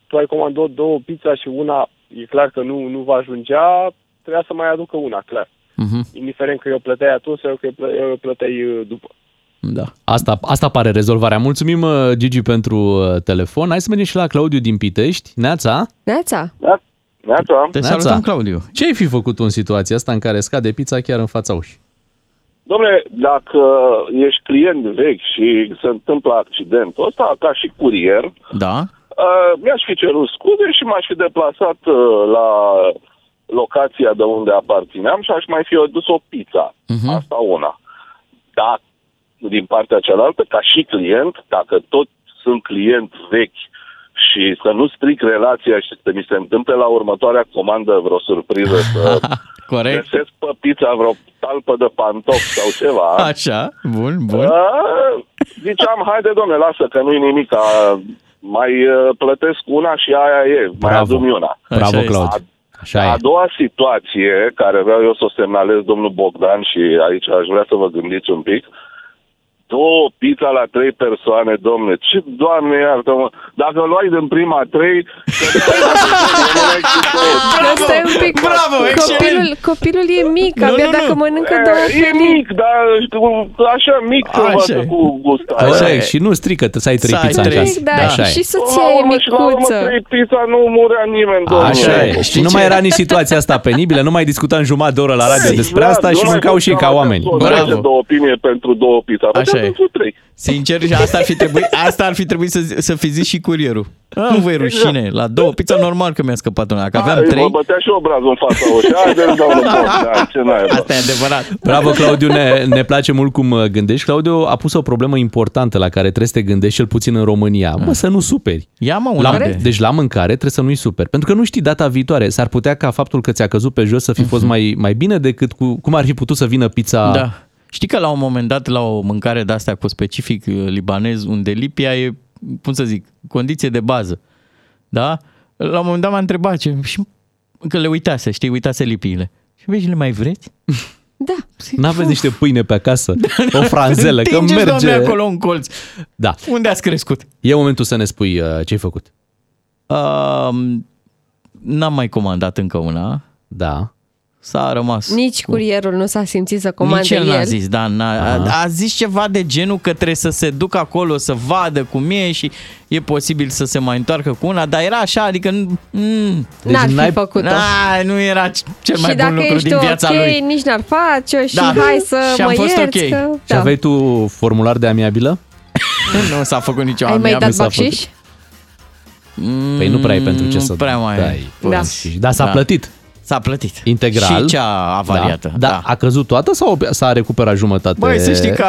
tu ai comandat două pizza și una, e clar că nu va ajungea, trebuia să mai aducă una, clar. Uh-huh. Indiferent că eu plăteai atunci sau că eu plăteai după. Da. Asta pare rezolvarea. Mulțumim, Gigi, pentru telefon. Hai să mergem și la Claudiu din Pitești. Neața! Neața! Da. Neața! Te salutăm, Claudiu. Ce ai fi făcut în situația asta în care scade pizza chiar în fața ușii? Dom'le, dacă ești client vechi și se întâmplă accidentul ăsta, ca și curier, da. Mi-aș fi cerut scuze și m-aș fi deplasat la locația de unde aparțineam și aș mai fi adus o pizza. Uh-huh. Asta una. Dar, din partea cealaltă, ca și client, dacă tot sunt client vechi și să nu stric relația și să mi se întâmple la următoarea comandă vreo surpriză să... Corect. Găsesc pe pizza vreo talpă de pantofi sau ceva. Așa, bun. Ziceam, haide domne, lasă că nu-i nimic. Mai plătesc una și aia e. Bravo. Mai adun una. Bravo, Claudiu. A doua situație, care vreau eu să o semnalez, domnul Bogdan, și aici aș vrea să vă gândiți un pic. Două pizza la 3 persoane, domne. Ce, doamne, iartă-mă. Dacă luai din prima 3... Stai un pic. Bravo, copilul e mic, abia dacă mănâncă două felii. E mic, dar așa mic se învăță cu gustare. Așa, și nu strică să ai 3 pizza în casă. Da, și soția e micuță. La 3 pizza nu murea nimeni, domne. Așa e. Și nu mai era nici situația asta penibilă, nu mai discutam jumătate de oră la radio despre asta și mâncau și ca oameni. Bravo. Două opinie pentru două pizza. Așa e. Sincer, și asta ar fi trebuit să fi zis și curierul. Nu voi rușine, la două pizza normal că mi-a scăpat una, că aveam 3. Mă bătea și obrazul în fața ușa. Asta e adevărat. Bravo, Claudiu, ne place mult cum gândești. Claudiu a pus o problemă importantă la care trebuie să te gândești, cel puțin în România. Mă, să nu superi. Deci la mâncare trebuie să nu-i superi, pentru că nu știi data viitoare. S-ar putea ca faptul că ți-a căzut pe jos să fi fost mai bine decât cum ar fi putut să vină pizza... Da. Știi că la un moment dat, la o mâncare de-astea cu specific libanez, unde lipia e, cum să zic, condiție de bază, da? la un moment dat m-a întrebat ce, și că le uitase, știi, uitase lipiile. Și vezi, le mai vreți? Da. N-aveți niște pâine pe acasă? Da, o franzelă, că merge... Doamne, acolo în colț. Da. Unde ați crescut? E momentul să ne spui ce-ai făcut. N-am mai comandat încă una. Da. S-a rămas. Nici curierul nu s-a simțit să comande el. Nici el n-a zis, da. A zis ceva de genul că trebuie să se ducă acolo, să vadă cum e și e posibil să se mai întoarcă cu una, dar era așa, adică... Deci n-ar fi făcut-o. Nu era cel mai bun lucru din viața lui. Și dacă ești ok, nici n-ar face și hai să și mă ierți. Okay. Că... Da. Și aveai tu formular de amiabilă? Nu s-a făcut nicio amiabilă. Ai mai dat bacșiș? Păi nu prea ai pentru ce să dai. Dar s-a plătit. S-a plătit. Integral. Și cea avariată. Da. Dar a căzut toată sau s-a recuperat jumătate? Băi, să știi că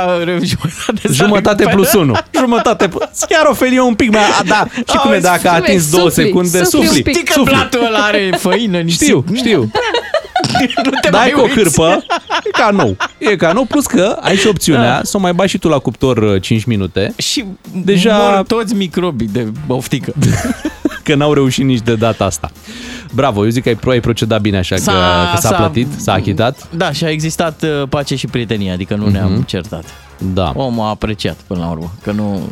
jumătate plus 1. Jumătate plus... Chiar oferi un pic mai... Da, și cum e dacă a atins 2 secunde, sufli. Știi că platul ăla are făină? Știu. Dai cu o cârpă, e ca nou. E ca nou, plus că ai și opțiunea să o mai bagi și tu la cuptor 5 minute. Și deja mor toți microbii de boftică. Că n-au reușit nici de data asta. Bravo, eu zic că ai procedat bine așa, că s-a plătit, s-a achitat. Da, și a existat pace și prietenie, adică nu ne-am certat. Da. Omul a apreciat până la urmă, că nu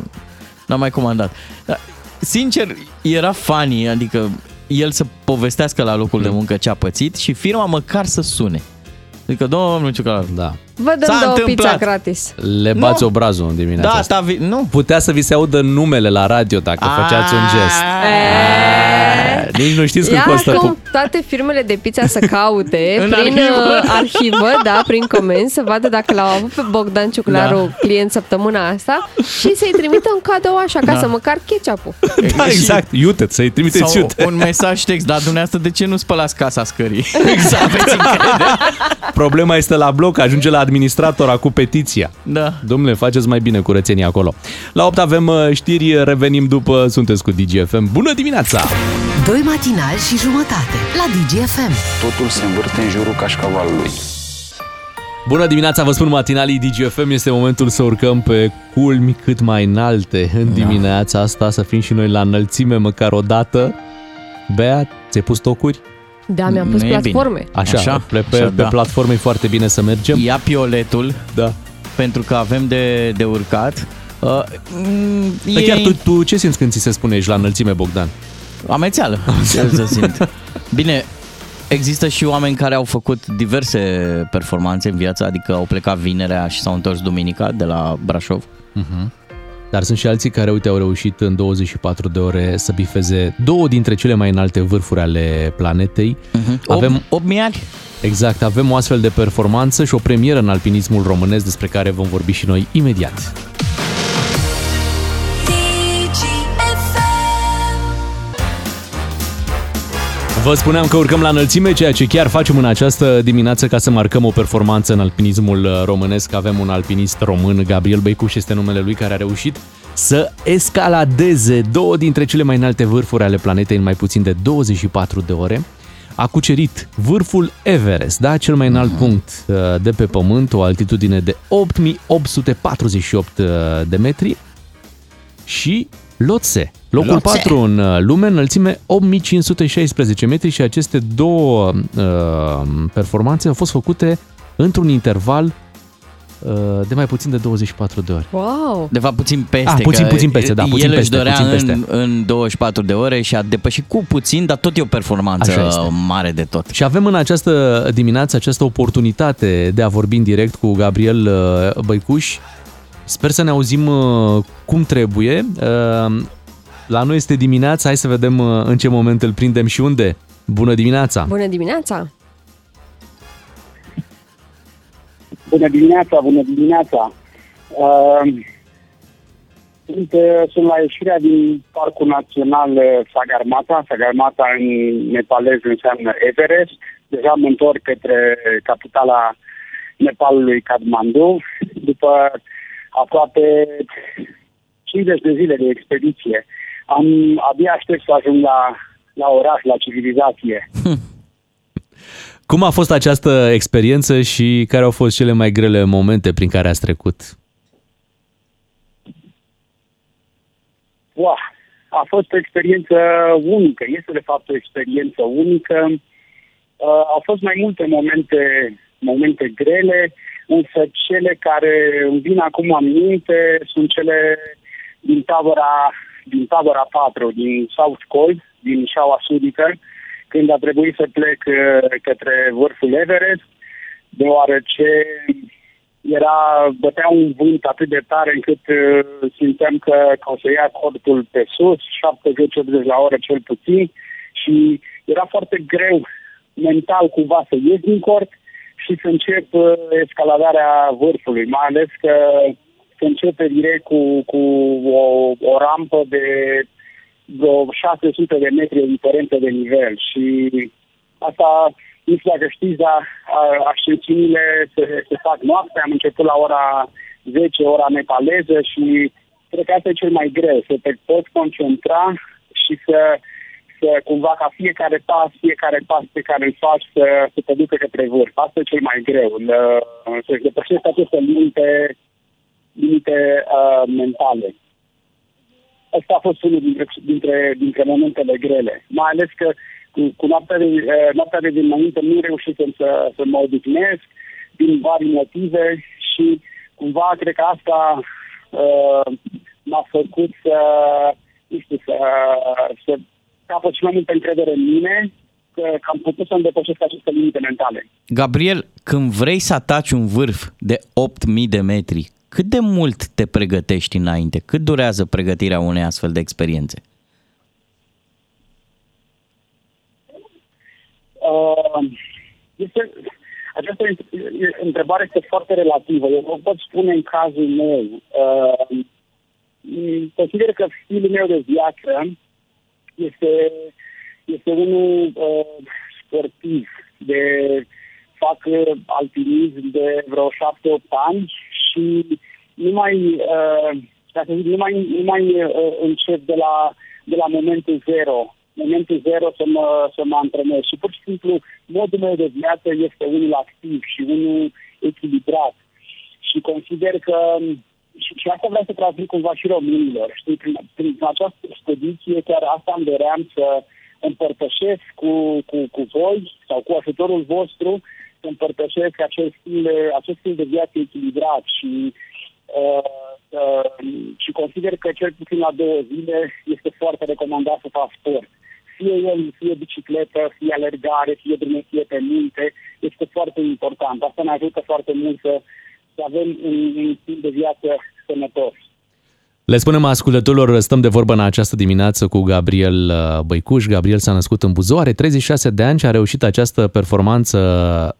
n-am mai comandat. Dar, sincer, era funny, adică el să povestească la locul de muncă ce a pățit și firma măcar să sune. Adică, domnul Cioclaru, da. Vă dăm 2 pizza gratis. Le bați obrazul în dimineața asta. Nu. Putea să vi se audă numele la radio dacă făceați un gest. Nici nu știți cât costă. Acum toate firmele de pizza să caute prin arhivă, da, prin comenzi, să vadă dacă l-au avut pe Bogdan Cioclaru client săptămâna asta și să-i trimită un cadou așa, ca să măcar ketchup-ul. Da, exact. Iutet, să-i trimiteți iutet. Sau un mesaj text, dar dumneavoastră de ce nu spălați casa scării? Exact. Problema este la bloc, ajunge la administratora cu petiția. Da. Dom'le, faceți mai bine curățenia acolo. La 8 avem știri, revenim după, sunteți cu Digi FM. Bună dimineața! 2 matinali și jumătate la Digi FM. Totul se învârte în jurul cașcavalului. Bună dimineața, vă spun matinalii Digi FM, este momentul să urcăm pe culmi cât mai înalte în dimineața asta, să fim și noi la înălțime măcar o dată. Bea, ți-ai pus tocuri? Da, mi-am pus platforme. Așa, pe platforme e foarte bine să mergem. Ia pioletul, da. Pentru că avem de urcat. Chiar tu ce simți când ți se spune ești la înălțime, Bogdan? Amețeală, să simt. Bine, există și oameni care au făcut diverse performanțe în viață, adică au plecat vinerea și s-au întors duminica de la Brașov. Dar sunt și alții care, uite, au reușit în 24 de ore să bifeze 2 dintre cele mai înalte vârfuri ale planetei. Avem 8 miari. Exact, avem o astfel de performanță și o premieră în alpinismul românesc despre care vom vorbi și noi imediat. Vă spuneam că urcăm la înălțime, ceea ce chiar facem în această dimineață ca să marcăm o performanță în alpinismul românesc. Avem un alpinist român, Gabriel Băicuș este numele lui, care a reușit să escaladeze 2 dintre cele mai înalte vârfuri ale planetei în mai puțin de 24 de ore. A cucerit vârful Everest, da, cel mai înalt punct de pe pământ, o altitudine de 8848 de metri și Lhotse, locul 4 în lume, înălțime 8516 metri și aceste 2 performanțe au fost făcute într-un interval de mai puțin de 24 de ore. Wow! De fapt puțin peste. Puțin peste. În 24 de ore și a depășit cu puțin, dar tot e o performanță mare de tot. Și avem în această dimineață această oportunitate de a vorbi în direct cu Gabriel Băicuș. Sper să ne auzim cum trebuie. La noi este dimineața, hai să vedem în ce moment îl prindem și unde. Bună dimineața! Bună dimineața! Bună dimineața, bună dimineața! Sunt la ieșirea din Parcul Național Sagarmatha. Sagarmatha în nepalez înseamnă Everest. Deja mă întorc către capitala Nepalului, Kathmandu. După aproape 50 de zile de expediție. Abia aștept să ajung la oraș, la civilizație. Cum a fost această experiență și care au fost cele mai grele momente prin care ați trecut? Wow. A fost o experiență unică, este de fapt o experiență unică. Au fost mai multe momente grele, însă cele care îmi vin acum aminte sunt cele din tabăra 4, din South Cold, din Șaua Sudică, când a trebuit să plec către vârful Everest, deoarece bătea un vânt atât de tare încât simțeam că o să ia corpul pe sus, 70-80 la oră cel puțin, și era foarte greu mental cumva să ies din corp și să încep escaladarea vârfului, mai ales că se începe direct cu o rampă de vreo 600 de metri diferență de nivel și asta, nu știu dacă știți, dar ascensiunile se fac noaptea. Am început la ora 10, ora nepaleză, și cred că asta e cel mai greu, să te poți concentra și să cumva ca fiecare pas pe care îl faci să te ducă către vârf. Asta e cel mai greu, să-și depășești aceste limite mentale. Asta a fost unul dintre momentele grele, mai ales că cu noaptea de dinainte nu reușisem să mă odihnesc din vari motive și cumva cred că asta m-a făcut să capăt și mai multă încredere în mine, că am putut să îmi depășesc aceste limite mentale. Gabriel, când vrei să ataci un vârf de 8.000 de metri, cât de mult te pregătești înainte? Cât durează pregătirea unei astfel de experiențe? Această întrebare este foarte relativă. Eu o pot spune în cazul meu. Consider că stilul meu de viață este unul sportiv. Fac alpinism de vreo 7-8 ani și nu mai încep de la momentul zero. Să mă antrenez. Și pur și simplu, modul meu de viață este unul activ și unul echilibrat. Și consider că... Și asta vreau să transmit cumva și românilor. Știi, prin această expediție, chiar asta îmi doream să împărtășesc cu voi sau cu ajutorul vostru, să împărtășesc acest stil de viață echilibrat și consider că cel puțin la 2 zile este foarte recomandat să faci sport. Fie el, fie bicicletă, fie alergare, fie drumeție pe minte, este foarte important. Asta ne ajută foarte mult să avem un stil de viață sănătos. Le spunem ascultătorilor, stăm de vorbă în această dimineață cu Gabriel Băicuș. Gabriel s-a născut în Buzău, are 36 de ani și a reușit această performanță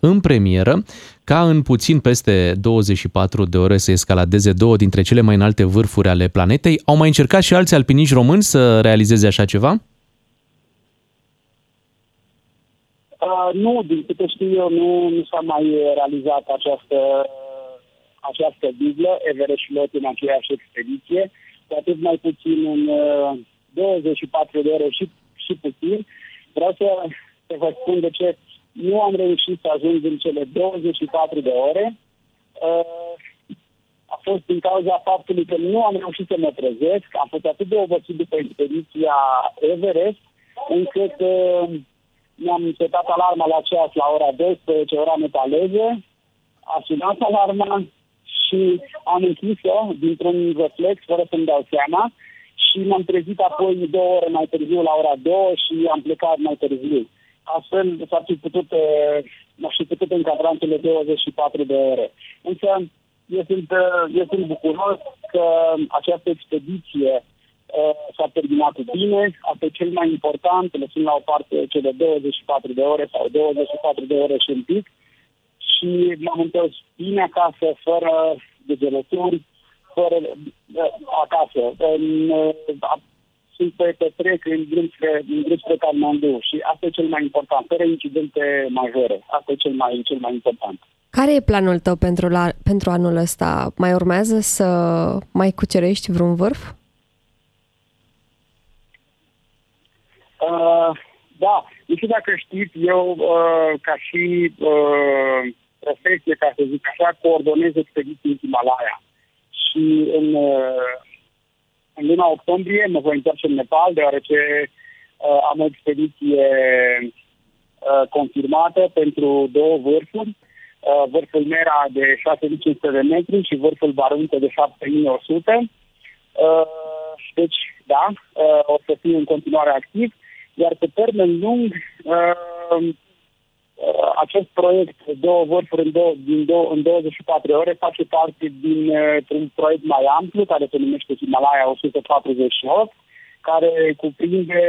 în premieră, ca în puțin peste 24 de ore să escaladeze 2 dintre cele mai înalte vârfuri ale planetei. Au mai încercat și alți alpiniști români să realizeze așa ceva? Nu, din câte știu eu, nu s-a mai realizat această biblă, Everest și Lot în aceeași expediție, cu atât mai puțin în 24 de ore și puțin. Vreau să vă spun de ce nu am reușit să ajung în cele 24 de ore. A fost din cauza faptului că nu am reușit să mă trezesc. Am fost atât de obosit după expediția Everest, încât mi-am setat alarma la ceas la ora 12, ora nepaleză, a sunat alarma și am închis-o dintr-un reflex, fără să-mi dau seama, și m-am trezit apoi 2 ore mai târziu, la ora 2, și am plecat mai târziu. Astfel m-aș fi putut încadra în cele 24 de ore. Însă eu sunt bucuros că această expediție s-a terminat bine. Asta e cel mai important, le sunt la o parte cele 24 de ore sau 24 de ore și un pic. Și m-am întors bine acasă, fără degelături, fără acasă. Sunt pe petrec în drum spre Kathmandu și asta e cel mai important, fără incidente majore. Asta e cel mai important. Care e planul tău pentru anul ăsta? Mai urmează să mai cucerești vreun vârf? Da, nu știu dacă știți, eu ca și profesie, ca să zic așa, coordonez expediții în Himalaya. Și în În luna octombrie mă voi întoarce în Nepal, deoarece am o expediție confirmată pentru două vârfuri. Vârful Mera de 6500 de metri și vârful Barunte de 7100. Deci, da, o să fiu în continuare activ. Iar pe termen lung, acest proiect, două vârfuri în 24 ore, face parte dintr-un proiect mai amplu, care se numește Himalaya 148, care cuprinde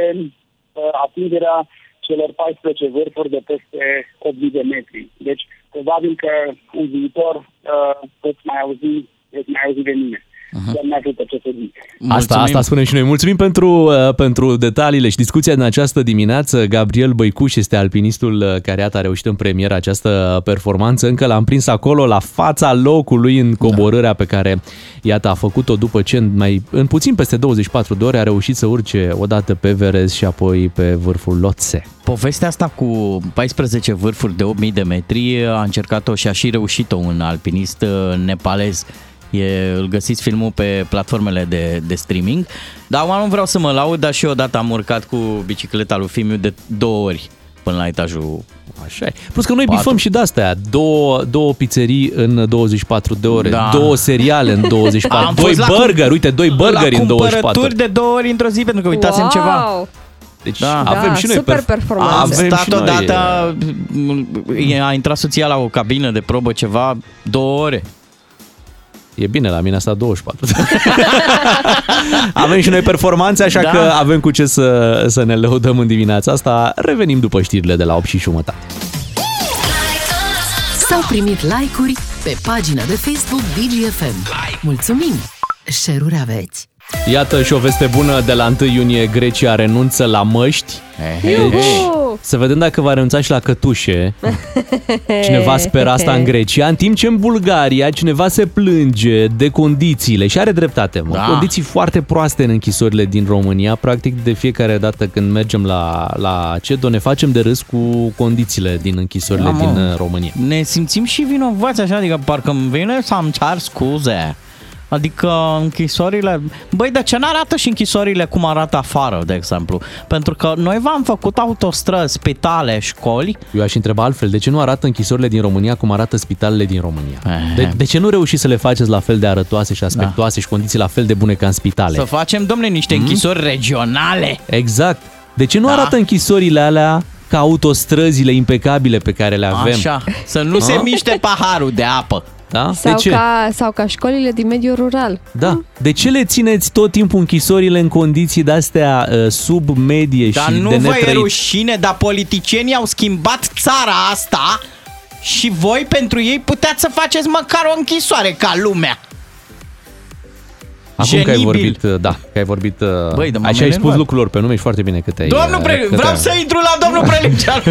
atingerea celor 14 vârfuri de peste 8.000 de metri. Deci, probabil că în viitor veți mai auzi de mine. Asta spunem și noi. Mulțumim pentru detaliile și discuția din această dimineață. Gabriel Băicuș este alpinistul care iată a reușit în premieră această performanță. Încă l-am prins acolo, la fața locului, în coborârea pe care iată a făcut-o după ce în puțin peste 24 de ore a reușit să urce odată pe Everest și apoi pe vârful Lhotse. Povestea asta cu 14 vârfuri de 8.000 de metri a încercat-o și a și reușit-o un alpinist nepalez. Îl găsiți filmul pe platformele de streaming. Dar nu vreau să mă laud, dar și eu odată am urcat cu bicicleta lui Fimiu de 2 ori până la etajul. Așa e. Plus că noi bifăm și de-astea. Două pizzerii în 24 de ore. Da. Două seriale în 24. Doi burgeri în 24. La cumpărături de 2 ori într-o zi, pentru că uitasem ceva. Deci avem și noi super performanțe. Am stat odată, a intrat soția la o cabină de probă ceva, 2 ore. E bine, la mine a stat 24. Avem și noi performanțe, așa că avem cu ce să ne lăudăm în dimineața asta. Revenim după știrile de la 8:30. S-au primit like-uri pe pagina de Facebook Digi FM. Mulțumim! Share-uri aveți! Iată și o veste bună de la 1 iunie. Grecia renunță la măști. Să vedem dacă va renunța și la cătușe. Cineva speră asta în Grecia. În timp ce în Bulgaria cineva se plânge de condițiile și are dreptate. Condiții foarte proaste în închisorile din România. Practic de fiecare dată când mergem la CEDO ne facem de râs cu condițiile din închisorile din România. Ne simțim și vinovați așa, adică parcă îmi vine să-mi cer scuze. Adică închisorile... Băi, de ce n-arată și închisorile cum arată afară, de exemplu? Pentru că noi v-am făcut autostrăzi, spitale, școli. Eu aș întreba altfel, de ce nu arată închisorile din România cum arată spitalele din România? De ce nu reușiți să le faceți la fel de arătoase și aspectoase și condiții la fel de bune ca în spitale? Să facem, domne, niște închisori regionale! Exact! De ce nu arată închisorile alea ca autostrăzile impecabile pe care le avem? Așa, să nu se miște paharul de apă! Da? Sau ca școlile din mediul rural. Da. De ce le țineți tot timpul închisorile în condiții de-astea sub medie și de netrăit? Dar nu vă e rușine, dar politicienii au schimbat țara asta și voi pentru ei puteați să faceți măcar o închisoare ca lumea. Acum genibil. Că ai vorbit, Băi, așa ai spus lucrurilor pe nume și foarte bine că te-ai... Vreau să intru la domnul Prelinciar.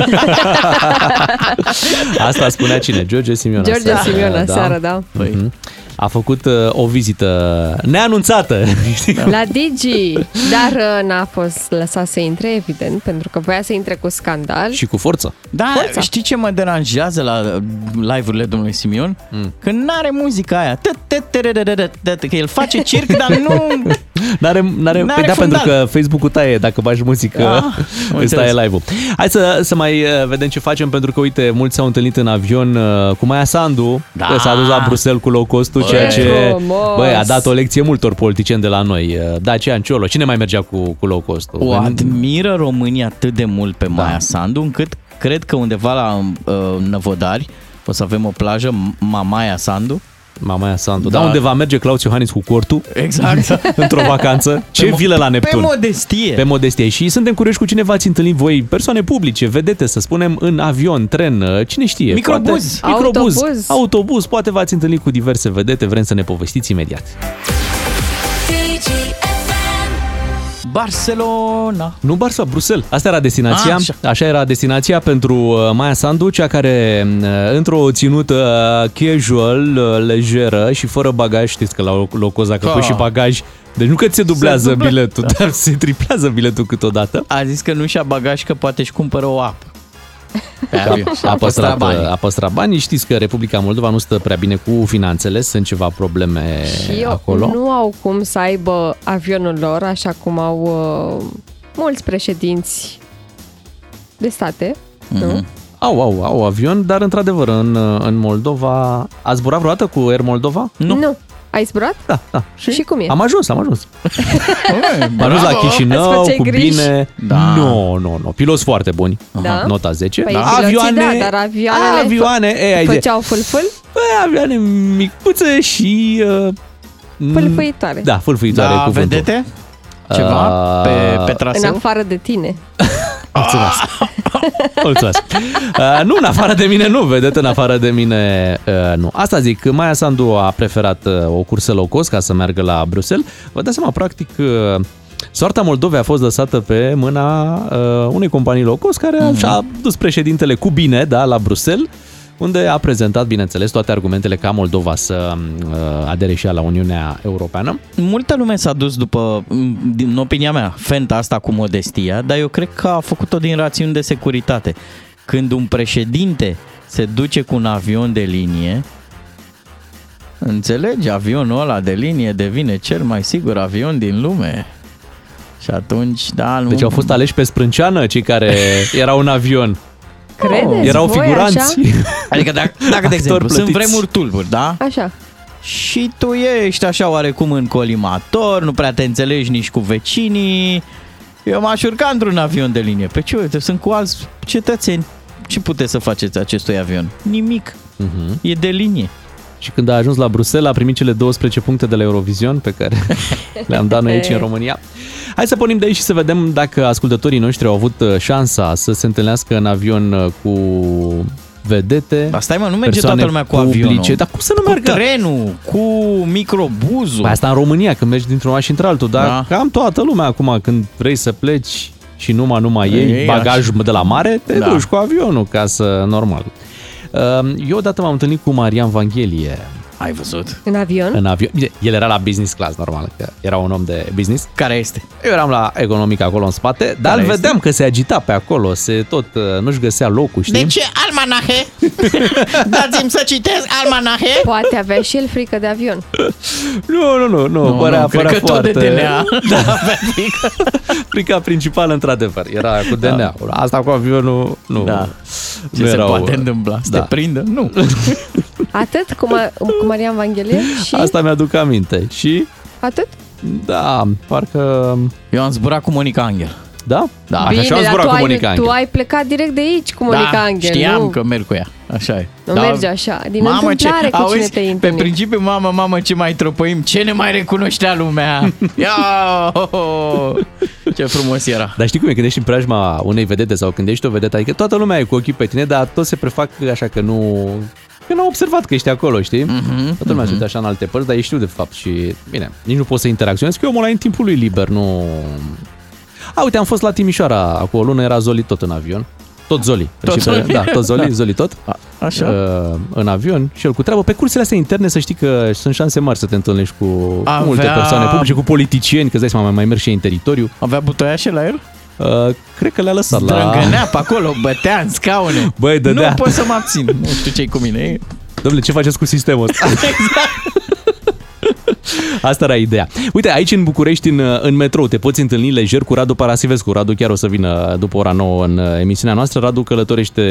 Asta spunea cine? George Simion seară, da. Băi. A făcut o vizită neanunțată. La Digi, dar n-a fost lăsat să intre, evident, pentru că voia să intre cu scandal. Și cu forță. Da, știi ce mă deranjează la live-urile domnului Simion? Că n-are muzica aia. Că el face circ, dar nu... N-are fundal. Pentru că Facebook-ul taie, dacă bagi muzică, îți taie live-ul. Hai să mai vedem ce facem, pentru că, uite, mulți s-au întâlnit în avion cu Maia Sandu, că s-a dus la Bruxelles cu low cost-ul. Ceea ce a dat o lecție multor politicieni de la noi. Dacia Anciolo, cine mai mergea cu low cost-ul? O admiră România atât de mult pe Maia Sandu, încât cred că undeva la Năvodari o să avem o plajă Mamaia Sandu. Mamaia Sandu. Da, unde va merge Klaus Iohannis cu cortul. Exact. Într-o vacanță. Ce vilă la Neptun. Pe modestie. Și suntem curioși cu cine v-ați întâlnit voi, persoane publice, vedete, să spunem, în avion, tren, cine știe. Microbuz. Poate v-ați întâlnit cu diverse vedete. Vrem să ne povestiți imediat. Barcelona. Nu Barcelona, Bruxelles. Asta era destinația. Așa era destinația pentru Maia Sandu, cea care într-o ținută casual, lejeră și fără bagaj, știți că la Locoz dacă pui și bagaj, deci nu că ți se dublează biletul, dar se triplează biletul câteodată. A zis că nu și-a bagaj, că poate își cumpără o apă. A păstrat banii. Știți că Republica Moldova nu stă prea bine cu finanțele, sunt ceva probleme și acolo. Și nu au cum să aibă avionul lor, așa cum au mulți președinți de state, nu? Au avion, dar într-adevăr în Moldova... A zburat vreodată cu Air Moldova? Nu. Ai zburat? Da. Și cum e? Am ajuns. Am ajuns la Chișinău, cu bine. Da. Nu. Piloți foarte buni. Da? Nota 10. Păi da. Avioane, făceau fulful? Avioane micuțe și... fâlfâitoare. Da, fâlfâitoare cuvântul. Vedete? Ceva pe traseu? În afară de tine. Mulțumesc. Nu, în afară de mine nu, vedeți, în afară de mine nu. Asta zic, Maia Sandu a preferat o cursă low cost ca să meargă la Bruxelles. Vă dați seama, practic, soarta Moldovei a fost lăsată pe mâna unei companii low cost care a dus președintele cu bine, da, la Bruxelles, unde a prezentat, bineînțeles, toate argumentele ca Moldova să adere și ea la Uniunea Europeană. Multă lume s-a dus după, din opinia mea, fenta asta cu modestia, dar eu cred că a făcut-o din rațiuni de securitate. Când un președinte se duce cu un avion de linie, înțelegi, avionul ăla de linie devine cel mai sigur avion din lume. Și atunci, da... Deci au fost aleși pe sprânceană cei care erau în avion. Credeți? Erau figuranți. Adică dacă de exemplu, plătiți. Sunt vremuri tulburi, da? Așa. Și tu ești așa oarecum în colimator, nu prea te înțelegi nici cu vecinii. Eu m-aș urca într-un avion de linie. Pe ce? Sunt cu alți cetățeni. Ce puteți să faceți acestui avion? Nimic. E de linie. Și când a ajuns la Bruxelles, a primit cele 12 puncte de la Eurovision pe care le-am dat noi aici în România. Hai să pornim de aici și să vedem dacă ascultătorii noștri au avut șansa să se întâlnească în avion cu vedete. Asta e, mă, nu merge toată lumea cu avionul. Dar cum să nu meargă? Cu trenul, cu microbuzul. Asta în România, când mergi dintr-un oraș într-altul, dar cam toată lumea acum, când vrei să pleci și numai iei bagajul de la mare, te duci cu avionul, ca să normal. Eu odată m-am întâlnit cu Marian Vanghelie. Ai văzut? În avion? În avion. El era la business class, normal, că era un om de business. Care este? Eu eram la economic acolo în spate, dar îl vedeam că se agita pe acolo, nu-și găsea locul, știi? De ce almanahe? Dați-mi să citesc almanahe? Poate avea și el frică de avion. Nu, părea foarte... Cred că tot de DNA. Da, frica principală, într-adevăr, era cu DNA. Da. Asta cu avionul, nu. Da. Ce se poate întâmpla? Să te prindă? Nu. Atât cu Marian Vanghelie și... Asta mi-aduc aminte. Și... Atât? Da, parcă... Eu am zburat cu Monica Angel. Da? Da, bine, așa am zburat cu Monica Angel. Tu ai plecat direct de aici cu Monica Angel. Știam că merg cu ea. Așa e. Merge așa. Din întâmplare cu cine te întâlnești. Pe principiu, mamă, ce mai trăpăim, ce ne mai recunoștea lumea. Ce frumos era. Dar știi cum e când ești în preajma unei vedete sau când ești o vedetă, adică toată lumea e cu ochii pe tine, dar toți se prefac așa că nu... Că n-au observat că ești acolo, știi? Toată lumea se uită așa în alte părți, dar ei știu de fapt și... Bine, nici nu poți să interacționezi, că eu omul ăla e în timpul lui liber, nu... Uite, am fost la Timișoara acum o lună, era Zoli tot în avion. Tot Zoli. Așa. În avion și el cu treabă. Pe cursele astea interne să știi că sunt șanse mari să te întâlnești cu multe persoane publice, cu politicieni, că îți dai seama, mai mergi și în teritoriu. Avea butoiașe la el? Cred că le-a lăsat Strângânea pe acolo, bătea în scaune. Băi, dădea. Nu pot să mă abțin. Nu știu ce-i cu mine. Dom'le, ce faceți cu sistemul ăsta? Exact. Asta era ideea. Uite, aici în București, în metrou, te poți întâlni lejer cu Radu Parasivescu. Radu chiar o să vină după ora 9 în emisiunea noastră. Radu călătorește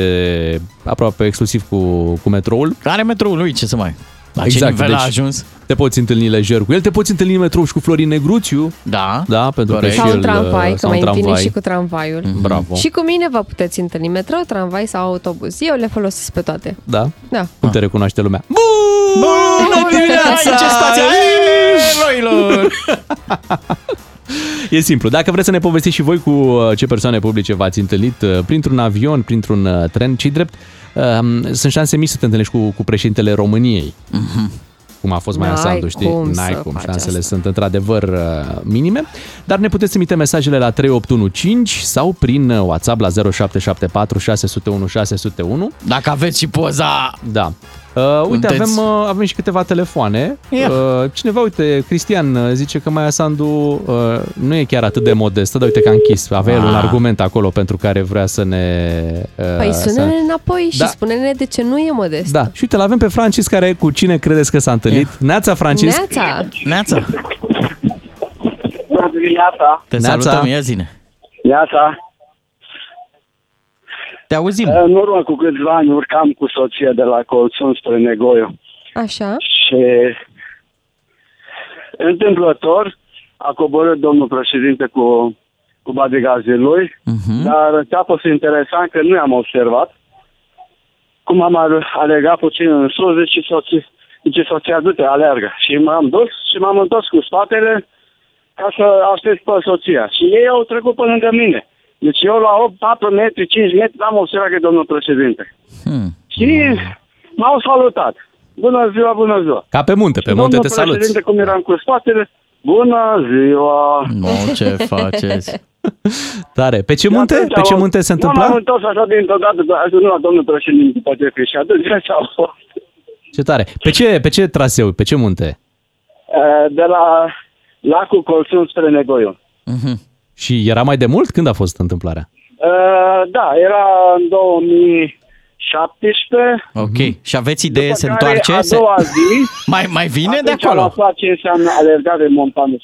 aproape exclusiv cu metroul. Are metroul lui, ce să mai... La exact, ce nivel deci a ajuns? Te poți întâlni lejer cu el, te poți întâlni în metrou și cu Florin Negruțiu. Da, pentru că și el, sau în tramvai, că mai întâlnit și cu tramvaiul. Bravo. Și cu mine vă puteți întâlni metrou, tramvai sau autobuz. Eu le folosesc pe toate. Da. Cum te recunoaște lumea? Bună dimineața! Ce stație? Eroilor! E simplu. Dacă vreți să ne povestiți și voi cu ce persoane publice v-ați întâlnit printr-un avion, printr-un tren, ce-i drept, sunt șanse mici să te întâlnești cu președintele României. Cum a fost Maia Sandu, știi? N-ai cum. Șansele asta sunt într-adevăr minime. Dar ne puteți trimite mesajele la 3815 sau prin WhatsApp la 0774 601 601. Dacă aveți și poza... Da. Uite, avem și câteva telefoane. Cineva, uite, Cristian zice că Maia Sandu nu e chiar atât de modestă, dar uite că a închis. Avea el un argument acolo pentru care vrea să ne... Păi sună-ne înapoi și spune-ne de ce nu e modestă. Da. Și uite, l-avem pe Francis, care cu cine credeți că s-a întâlnit? Neața, Francis! Neața! Neața! Te salutăm, ia zine! Neața! Te auzim. În urmă cu câțiva ani urcam cu soția de la Colțun spre Negoiu. Așa. Și întâmplător a coborât domnul președinte cu badigazii lui, dar ce a fost interesant că nu am observat cum am alegat puțin în sus, zice soția, du-te, aleargă. Și m-am dus și m-am întors cu spatele ca să aștept pe soția. Și ei au trecut pe lângă mine. Deci eu la 4 metri, 5 metri, am observat că e domnul președinte. Și m-au salutat. Bună ziua, bună ziua. Ca pe munte, pe munte te saluți. Domnul președinte, cum eram cu spatele, bună ziua. No, ce faceți? Tare. Pe ce munte? Pe ce munte se întâmpla? M-am întors așa dintr-o dată, nu la domnul președinte, poate fi și atunci așa fost. Ce tare. Pe ce traseu, pe ce munte? De la lacul Colțun spre Negoiu. Și era mai de mult? Când a fost întâmplarea? Da, era în 2017. Ok. Și aveți idee se întoarce? A doua zi... mai vine de acolo? Atunci am aflat ce înseamnă alergare în montană.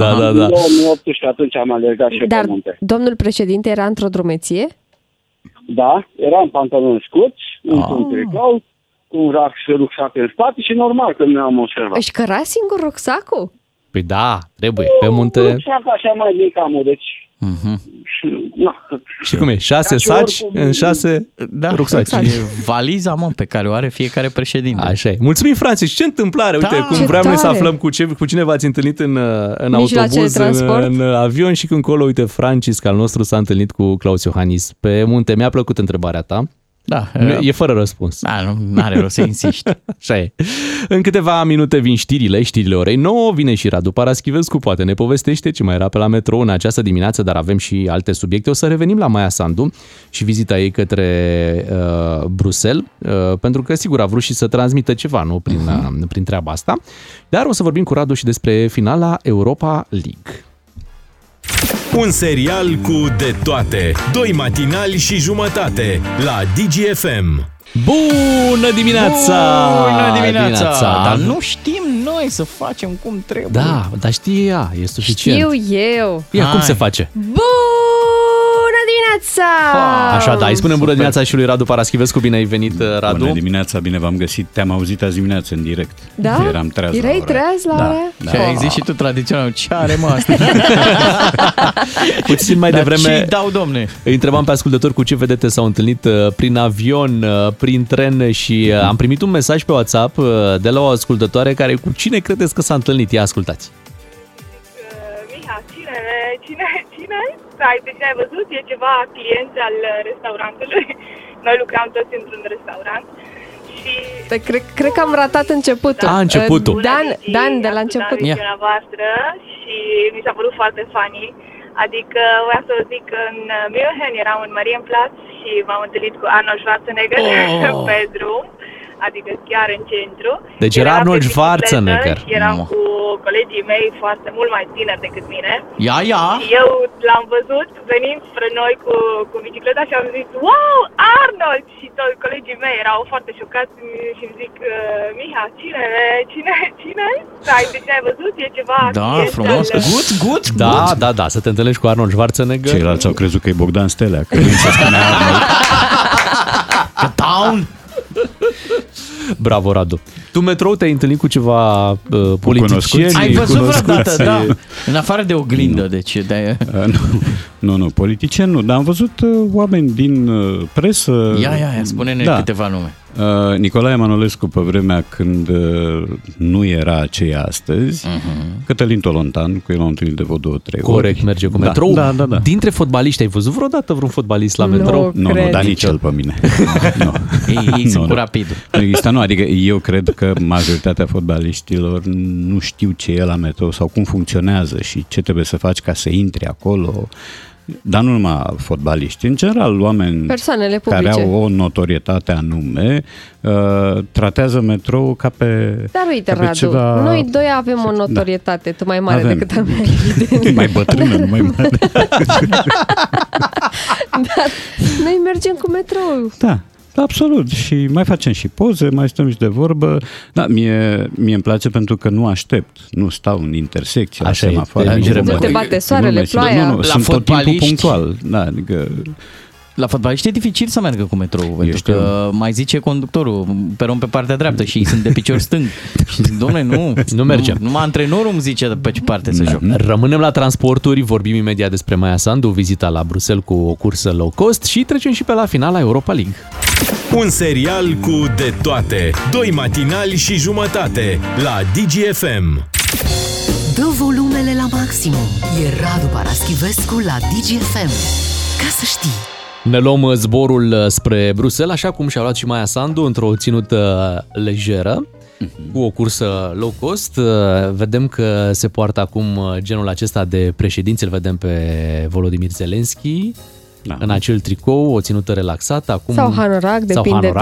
Da. În 2018 atunci am alergat și pe munte. Dar domnul președinte era într-o drumeție? Da, era în pantaloni scurți, într-un tricou, cu un rucsac în spate și normal că nu am observat. Își căra singur rucsacul? Păi da, trebuie, pe munte... Nu știam așa mai din camul, deci... Și cum e? 6 saci în 6 rucsaci. E valiza, mă, pe care o are fiecare președinte. Așa e. Mulțumim, Francis, ce întâmplare! Da, uite, cum vreau noi să aflăm cu cine v-ați întâlnit în autobuz, în avion și când colo, uite, Francis, al nostru, s-a întâlnit cu Klaus Iohannis pe munte. Mi-a plăcut întrebarea ta. Da, e fără răspuns. Da, nu are rost să insiști. Așa e. În câteva minute vin știrile orei 9, vine și Radu Paraschivescu, poate ne povestește ce mai era pe la metrou în această dimineață, dar avem și alte subiecte. O să revenim la Maia Sandu și vizita ei către Bruxelles, pentru că sigur a vrut și să transmită ceva, nu, prin treaba asta. Dar o să vorbim cu Radu și despre finala Europa League. Un serial cu de toate. 2 matinali și jumătate la Digi FM. Bună dimineața! Dar nu știm noi să facem cum trebuie. Da, dar știe ea, e suficient. Știu eu. Ia, cum se face? Bună dimineața! Așa, da, îi spunem bună dimineața și lui Radu Paraschivescu. Bine ai venit, Radu. Bună dimineața, bine v-am găsit. Te-am auzit azi dimineață în direct. Da? Eram treaz la ora. Da. Și ai zis și tu tradițional, ce are, mă, asta? Puțin mai devreme... ce dau, domne? Îi întrebam pe ascultători cu ce vedete s-au întâlnit prin avion, prin tren și am primit un mesaj pe WhatsApp de la o ascultătoare care cu cine credeți că s-a întâlnit? Ia, ascultați. Miha, cine? Stai, pe ce ai văzut? E ceva client al restaurantului. Noi lucram toți într-un restaurant. Și... Cred că am ratat începutul. Da, începutul. Dan, de la început. Bună voastră și mi s-a părut foarte funny. Adică, vreau să vă zic că în München eram în Marienplatz și m-am întâlnit cu Arnold Schwarzenegger pe drum. Adică chiar în centru. Deci era Arnold Schwarzenegger. Eram cu colegii mei foarte mult mai tineri decât mine. Ia. Eu l-am văzut venind spre noi cu bicicleta și am zis, wow, Arnold! Și toți colegii mei erau foarte șocați și îmi zic, Miha, cine? Stai, de ce ai văzut? E ceva... Da, frumos. Good. Da, să te întâlnești cu Arnold Schwarzenegger. Ceilalți au crezut că e Bogdan Stelea, că nu se spune Arnold. The Town! Bravo, Radu. Tu, metrou, te-ai întâlnit cu ceva politicieni? Ai văzut vreodată, da. În afară de oglindă, deci. Nu, politicieni nu, dar am văzut oameni din presă. Ia, spune-ne câteva nume. Nicolae Manolescu pe vremea când nu era ce e astăzi, Cătălin Tolontan, cu el am întâlnit de vreo 2-3 ori. Corect, merge cu metrou. Da. Dintre fotbaliști, ai văzut vreodată vreun fotbalist la metrou? Nu, dar nici el pe mine. Ei sunt cu rapidul. Nu, adică eu cred că majoritatea fotbaliștilor nu știu ce e la metrou sau cum funcționează și ce trebuie să faci ca să intri acolo. Dar nu numai fotbaliști, în general oameni care au o notorietate anume, tratează metroul ca pe, dar uite, ca pe Radu, ceva... noi doi avem o notorietate tu mai mare decât a mea, evident. Mai bătrână, mai mare. Dar noi mergem cu metroul. Da. Absolut. Și mai facem și poze, mai stăm și de vorbă. Da, mie îmi place pentru că nu aștept. Nu stau în intersecție. Așa e. Nu te bate soarele, ploaia. Nu, sunt tot timpul punctual. Da, adică... La fotbaliști e dificil să meargă cu metrou, pentru că mai zice conductorul, peron pe partea dreaptă și sunt de picior stâng. Și zic, dom'le, nu mergem. Numai antrenorul îmi zice pe ce parte să joc. Rămânem la transporturi, vorbim imediat despre Maia Sandu, vizita la Bruxelles cu o cursă low cost și trecem și pe la finala Europa League. Un serial cu de toate. 2 matinali și jumătate la Digi FM. Dă volumele la maximum. E Radu Paraschivescu la Digi FM. Ca să știi. Ne luăm zborul spre Bruxelles, așa cum și-a luat și Maia Sandu, într-o ținută lejeră, cu o cursă low cost. Vedem că se poartă acum genul acesta de președinți, îl vedem pe Volodymyr Zelensky, da, în acel tricou, o ținută relaxată. Acum, sau hanorac, depinde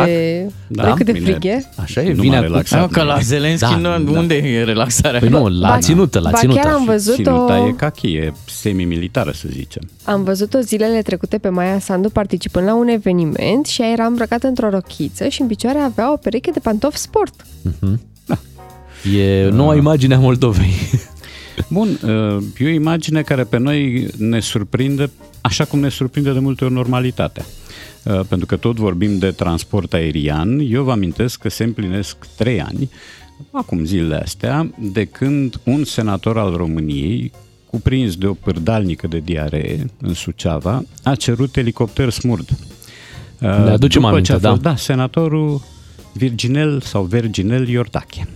de cât de frig e. Așa e, vine acum. Că la Zelensky unde e relaxarea? Păi nu, la ținută, la ținută. Chiar am văzut ținuta e kaki, e semi-militară, să zicem. Am văzut-o zilele trecute pe Maia Sandu participând la un eveniment și ea era îmbrăcată într-o rochiță și în picioare avea o pereche de pantofi sport. Da. E noua imagine a Moldovei. Bun, e o imagine care pe noi ne surprinde, așa cum ne surprinde de multe ori normalitatea. Pentru că tot vorbim de transport aerian, eu vă amintesc că se împlinesc 3 ani, acum zilele astea, de când un senator al României, cuprins de o pârdalnică de diaree în Suceava, a cerut elicopter smurd. Le aducem aminte, da? Da, senatorul Virginel Iordache.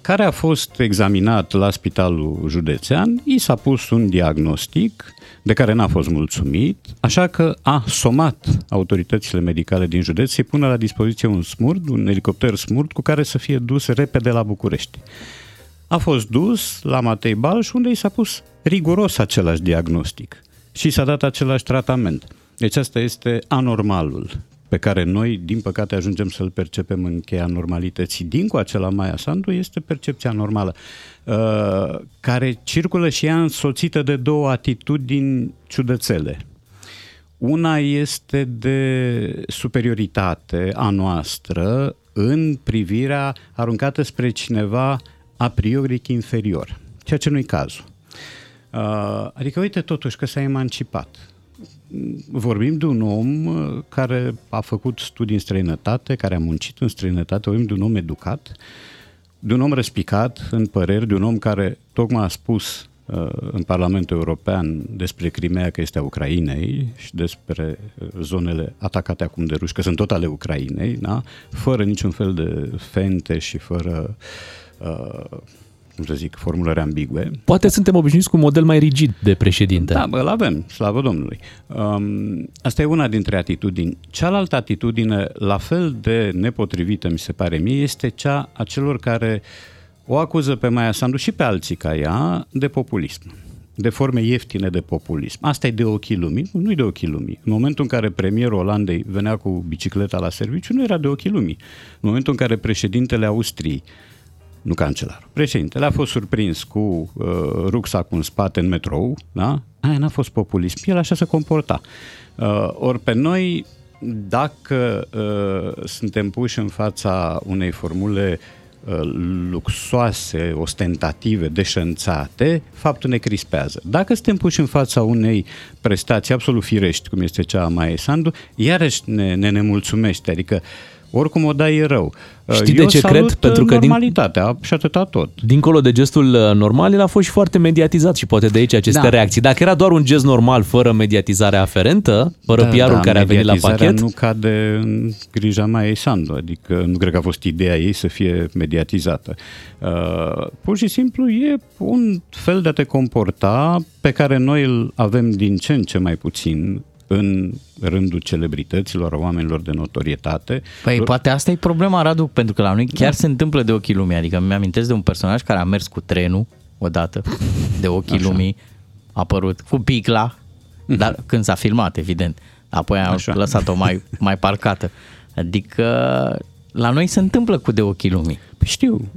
Care a fost examinat la Spitalul Județean, i s-a pus un diagnostic de care n-a fost mulțumit, așa că a somat autoritățile medicale din județ să-i pună la dispoziție un elicopter smurd cu care să fie dus repede la București. A fost dus la Matei Balș, unde i s-a pus riguros același diagnostic și i s-a dat același tratament. Deci asta este anormalul pe care noi, din păcate, ajungem să-l percepem în cheia normalității. Dincoace la Maia Sandu este percepția normală, care circulă și ea însoțită de 2 atitudini ciudățele. Una este de superioritate a noastră în privirea aruncată spre cineva a priori inferior, ceea ce nu-i cazul. Adică, uite totuși că s-a emancipat. Vorbim de un om care a făcut studii în străinătate, care a muncit în străinătate, vorbim de un om educat, de un om răspicat în păreri, de un om care tocmai a spus în Parlamentul European despre Crimea că este a Ucrainei și despre zonele atacate acum de ruși, că sunt tot ale Ucrainei, da? Fără niciun fel de fente și fără... formulări ambigue. Poate suntem obișnuiți cu un model mai rigid de președinte. Da, îl avem, slavă Domnului. Asta e una dintre atitudini. Cealaltă atitudine, la fel de nepotrivită, mi se pare mie, este cea a celor care o acuză pe Maia Sandu și pe alții ca ea de populism, de forme ieftine de populism. Asta e de ochii lumii? Nu e de ochii lumii. În momentul în care premierul Olandei venea cu bicicleta la serviciu, nu era de ochii lumii. În momentul în care președintele Austriei, nu cancelarul, președintele a fost surprins cu rucsacul în spate în metrou, da? Aia n-a fost populism, el așa se comporta. Ori pe noi, dacă suntem puși în fața unei formule luxoase, ostentative, deșanțate, faptul ne crispează. Dacă suntem puși în fața unei prestații absolut firești, cum este cea a Maia Sandu, iarăși ne nemulțumește, adică oricum o dai e rău. Știi de ce cred? Pentru că normalitatea și atâta tot. Dincolo de gestul normal, el a fost și foarte mediatizat și poate de aici aceste reacții. Dacă era doar un gest normal, fără mediatizarea aferentă, fără PR-ul care a venit la pachet... nu cade în grija Maiei Sandu, adică nu cred că a fost ideea ei să fie mediatizată. Pur și simplu e un fel de a te comporta pe care noi îl avem din ce în ce mai puțin în rândul celebrităților, oamenilor de notorietate. Păi poate asta e problema, Radu, pentru că la noi chiar se întâmplă de ochii lumii. Adică mi-amintesc de un personaj care a mers cu trenul odată de ochii lumii apărut cu picla, dar când s-a filmat, evident. Apoi am lăsat-o mai parcată. Adică la noi se întâmplă cu de ochii lumii. Știu.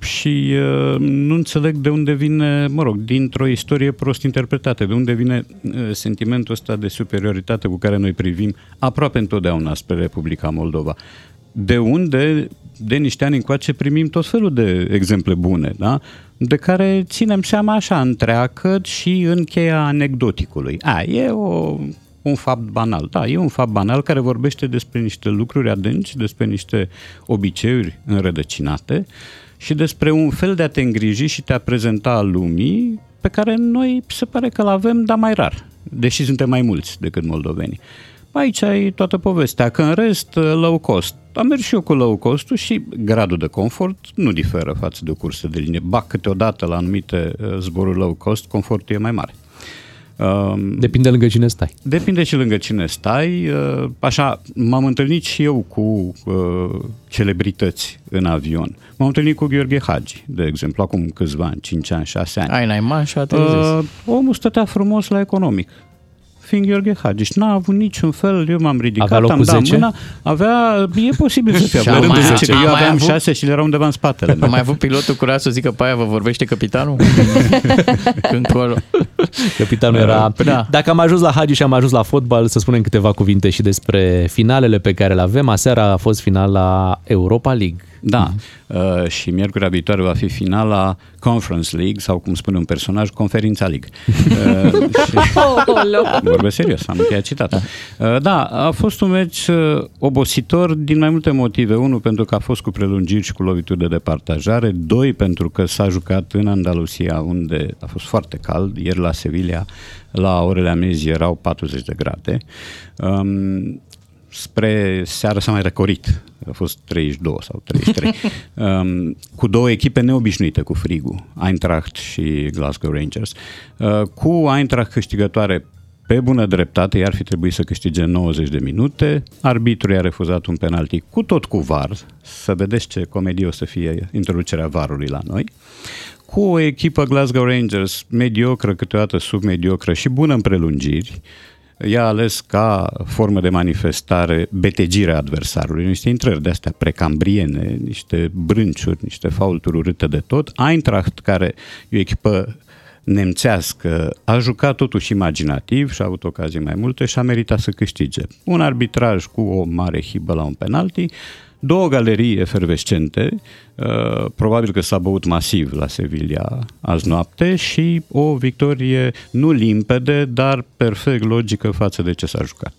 Și nu înțeleg de unde vine, mă rog, dintr-o istorie prost interpretată, de unde vine sentimentul ăsta de superioritate cu care noi privim aproape întotdeauna spre Republica Moldova. De unde, de niște ani încoace, primim tot felul de exemple bune, da? De care ținem seama așa întreagăt și în cheia anecdoticului. Un fapt banal. Da, e un fapt banal care vorbește despre niște lucruri adânci, despre niște obiceiuri înrădăcinate și despre un fel de a te îngriji și te a prezenta lumii pe care noi se pare că l-avem, dar mai rar, deși suntem mai mulți decât moldovenii. Aici e toată povestea, că în rest, low cost. Am mers și eu cu low cost-ul și gradul de confort nu diferă față de o cursă de linie. Ba, câteodată la anumite zboruri low cost, confortul e mai mare. Depinde lângă cine stai. Depinde și lângă cine stai. Așa, m-am întâlnit și eu cu celebrități în avion. M-am întâlnit cu George Hagi, de exemplu, acum câțiva ani, 5 ani, 6 ani. Ai n-ai și omul stătea frumos la economic, fiind George Hagi. N-a avut niciun fel, eu m-am ridicat, am dat 10? Mâna, avea, e posibil să fie avut. Eu aveam 6 și le era undeva în spatele. Am mai avut pilotul curaj să zică, pe aia vă vorbește capitanul? Capitanul era... Da. Dacă am ajuns la Hagi și am ajuns la fotbal, să spunem câteva cuvinte și despre finalele pe care le avem. Aseara a fost finala Europa League. Da, și miercurea viitoare va fi finala Conference League, sau cum spune un personaj, Conferința League. Vorbesc serios, am încheiat citata. Da, a fost un meci obositor din mai multe motive. 1, pentru că a fost cu prelungiri și cu lovituri de departajare. 2, pentru că s-a jucat în Andalusia, unde a fost foarte cald. Ieri la Sevilla, la orele amiezii, erau 40 de grade. Spre seară s-a mai răcorit. A fost 32 sau 33. Cu două echipe neobișnuite cu frigul, Eintracht și Glasgow Rangers. Cu Eintracht câștigătoare pe bună dreptate, i-ar fi trebuit să câștige 90 de minute. Arbitrul i-a refuzat un penalti cu tot cu VAR. Să vedeți ce comedie o să fie introducerea VAR-ului la noi. Cu o echipă Glasgow Rangers mediocră, câteodată submediocră și bună în prelungiri. Ea a ales ca formă de manifestare betegirea adversarului, niște intrări de-astea precambriene, niște brânciuri, niște faulturi urâte de tot. Eintracht, care e o echipă nemțească, a jucat totuși imaginativ și a avut ocazii mai multe și a meritat să câștige. Un arbitraj cu o mare hibă la un penalti, două galerii efervescente, probabil că s-a băut masiv la Sevilla azi noapte, și o victorie nu limpede, dar perfect logică față de ce s-a jucat.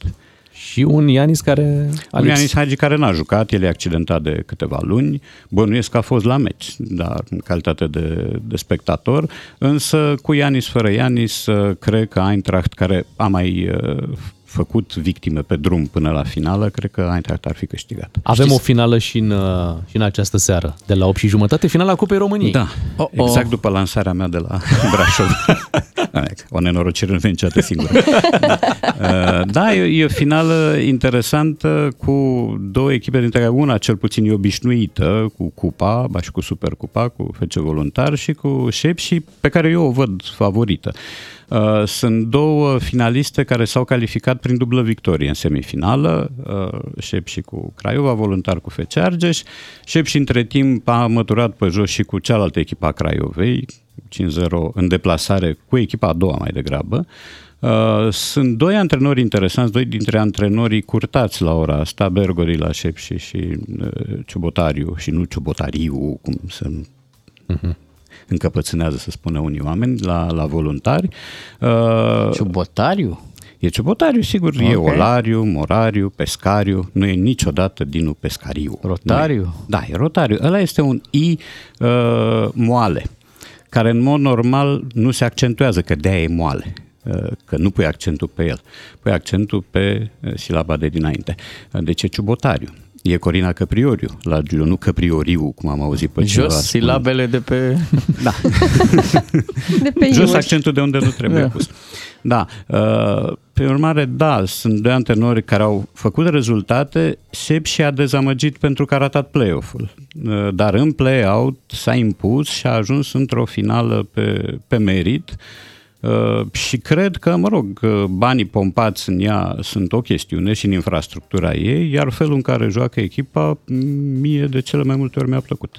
Și un Ianis care... Un Ianis Hagi care n-a jucat, el e accidentat de câteva luni, bănuiesc că a fost la meci, dar în calitate de spectator, însă cu Ianis, fără Ianis, cred că Eintracht, care a mai... făcut victime pe drum până la finală, cred că Eintracht ar fi câștigat. Avem o finală și în această seară, de la 8:30, finala Cupei României. Da, exact după lansarea mea de la Brașov. O nenorocire nu vine niciodată singură. Da, e o finală interesantă cu două echipe, dintre care una cel puțin e obișnuită cu Cupa, ba și cu Supercupa, cu FEC Voluntar și cu Șepși, pe care eu o văd favorită. Sunt două finaliste care s-au calificat prin dublă victorie în semifinală, Șepși cu Craiova, Voluntar cu FC Argeș. Șepși între timp a măturat pe jos și cu cealaltă echipă a Craiovei, 5-0 în deplasare cu echipa a doua mai degrabă. Sunt doi antrenori interesanți, doi dintre antrenorii curtați la ora asta, Bergori la Șepși și Ciobotariu, și nu Ciobotariu, cum se... încăpățânează să spună unii oameni la Voluntari. Ciobotariu? E Ciobotariu, sigur. Okay. E Olariu, Morariu, Pescariu. Nu e niciodată Dinu Pescariu. Rotariu? Da, e Rotariu. Ăla este un I moale, care în mod normal nu se accentuează, că de-aia e moale. Că nu pui accentul pe el. Pui accentul pe silaba de dinainte. Deci e Ciobotariu. E Corina Căprioriu la Giulio, nu Căprioriu, cum am auzit pe cineva. Jos silabele de pe... Da. De pe jos iuri. Accentul de unde nu trebuie pus. Da. Pe urmare, da, sunt doi antrenori care au făcut rezultate. Șepși a dezamăgit pentru că a ratat play-off-ul. Dar în play-out s-a impus și a ajuns într-o finală pe merit. Și cred că, mă rog, banii pompați în ea sunt o chestiune și în infrastructura ei, iar felul în care joacă echipa, mie de cele mai multe ori mi-a plăcut.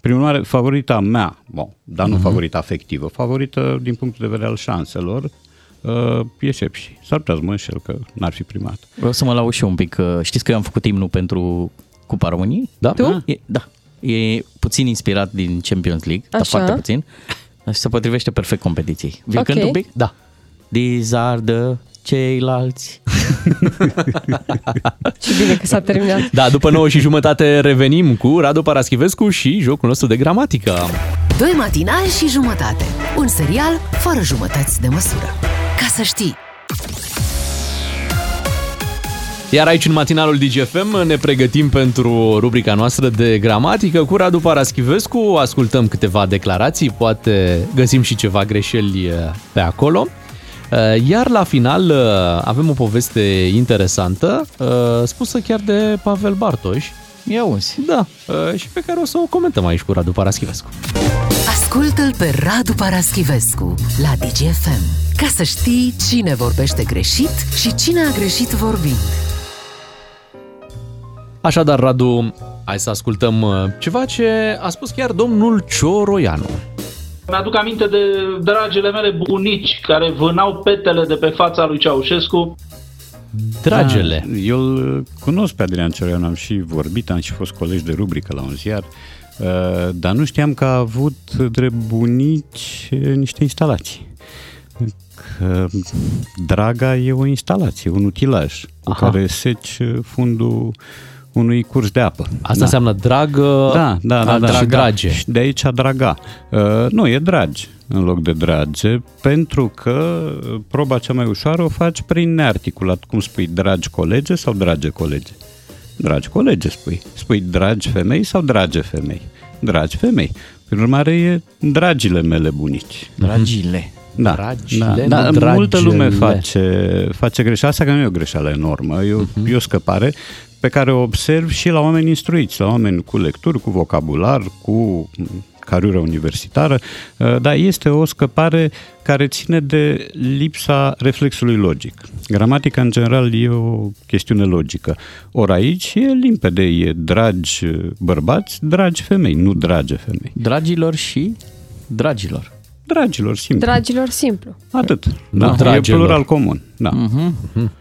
Prin urmare, favorita mea, bon, dar nu favorita afectivă, favorită din punctul de vedere al șanselor, e Șepși. S-ar putea să mă înșel că n-ar fi primat. Vreau să mă laud și eu un pic. Știți că eu am făcut imnul pentru Cupa României? Da? Tu? Da. E puțin inspirat din Champions League, dar foarte puțin. Și se potrivește perfect competiției. Vă cânt un pic? Da. Dizardă ceilalți. Și bine că s-a terminat. Da, după 9:30 revenim cu Radu Paraschivescu și jocul nostru de gramatică. 2 matinali și jumătate. Un serial fără jumătăți de măsură. Ca să știi. Iar aici, în matinalul Digi FM, ne pregătim pentru rubrica noastră de gramatică cu Radu Paraschivescu. Ascultăm câteva declarații, poate găsim și ceva greșeli pe acolo. Iar la final avem o poveste interesantă, spusă chiar de Pavel Bartoș. Ia uzi. Da, și pe care o să o comentăm aici cu Radu Paraschivescu. Ascultă-l pe Radu Paraschivescu la Digi FM, ca să știi cine vorbește greșit și cine a greșit vorbind. Așadar, Radu, hai să ascultăm ceva ce a spus chiar domnul Cioroianu. Mi-aduc aminte de dragile mele bunici care vânau petele de pe fața lui Ceaușescu. Dragele. Da, eu îl cunosc pe Adrian Cioroianu, am și vorbit, am și fost colegi de rubrică la un ziar, dar nu știam că a avut drept bunici niște instalații. Că draga e o instalație, un utilaj cu care seci fundul unui curs de apă. Asta înseamnă dragă, și drage. De aici draga. Nu, e dragi în loc de drage, pentru că proba cea mai ușoară o faci prin nearticulat. Cum spui, dragi colege sau drage colege? Dragi colege spui. Spui dragi femei sau drage femei? Dragi femei. Prin urmare e dragile mele bunici. Dragile. Da, dragile, da, da, multă lume face greșeala asta, că nu e o greșeală enormă, e o scăpare pe care o observ și la oameni instruiți, la oameni cu lecturi, cu vocabular, cu carieră universitară, dar este o scăpare care ține de lipsa reflexului logic. Gramatica, în general, e o chestiune logică. Ori aici e limpede, e dragi bărbați, dragi femei, nu drage femei. Dragilor și dragilor. Dragilor, simplu. Dragilor, simplu. Atât. Da, e plural comun. Da.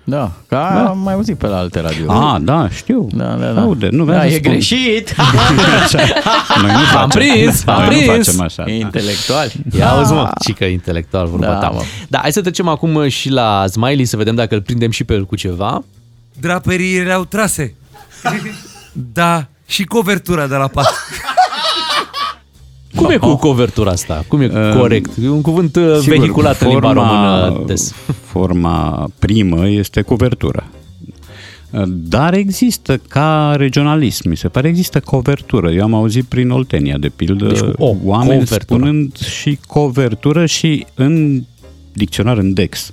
Da, că am mai auzit pe la alte radio. Da, știu. Da. Aude, nu vreau să spun. E greșit. Noi nu facem așa. Da. Intelectual. Ia auzi, mă, cică intelectual vorba ta, mă. Da, hai să trecem acum și la Smiley, să vedem dacă îl prindem și pe el cu ceva. Draperiile au trase. Da, și covertura de la pat. Cum e cu covertura asta? Cum e corect? E un cuvânt vehiculat în limba română des. Forma primă este covertura. Dar există ca regionalism, mi se pare, există covertură. Eu am auzit prin Oltenia, de pildă, deci oameni covertura. Spunând și covertură și în dicționar, în Dex,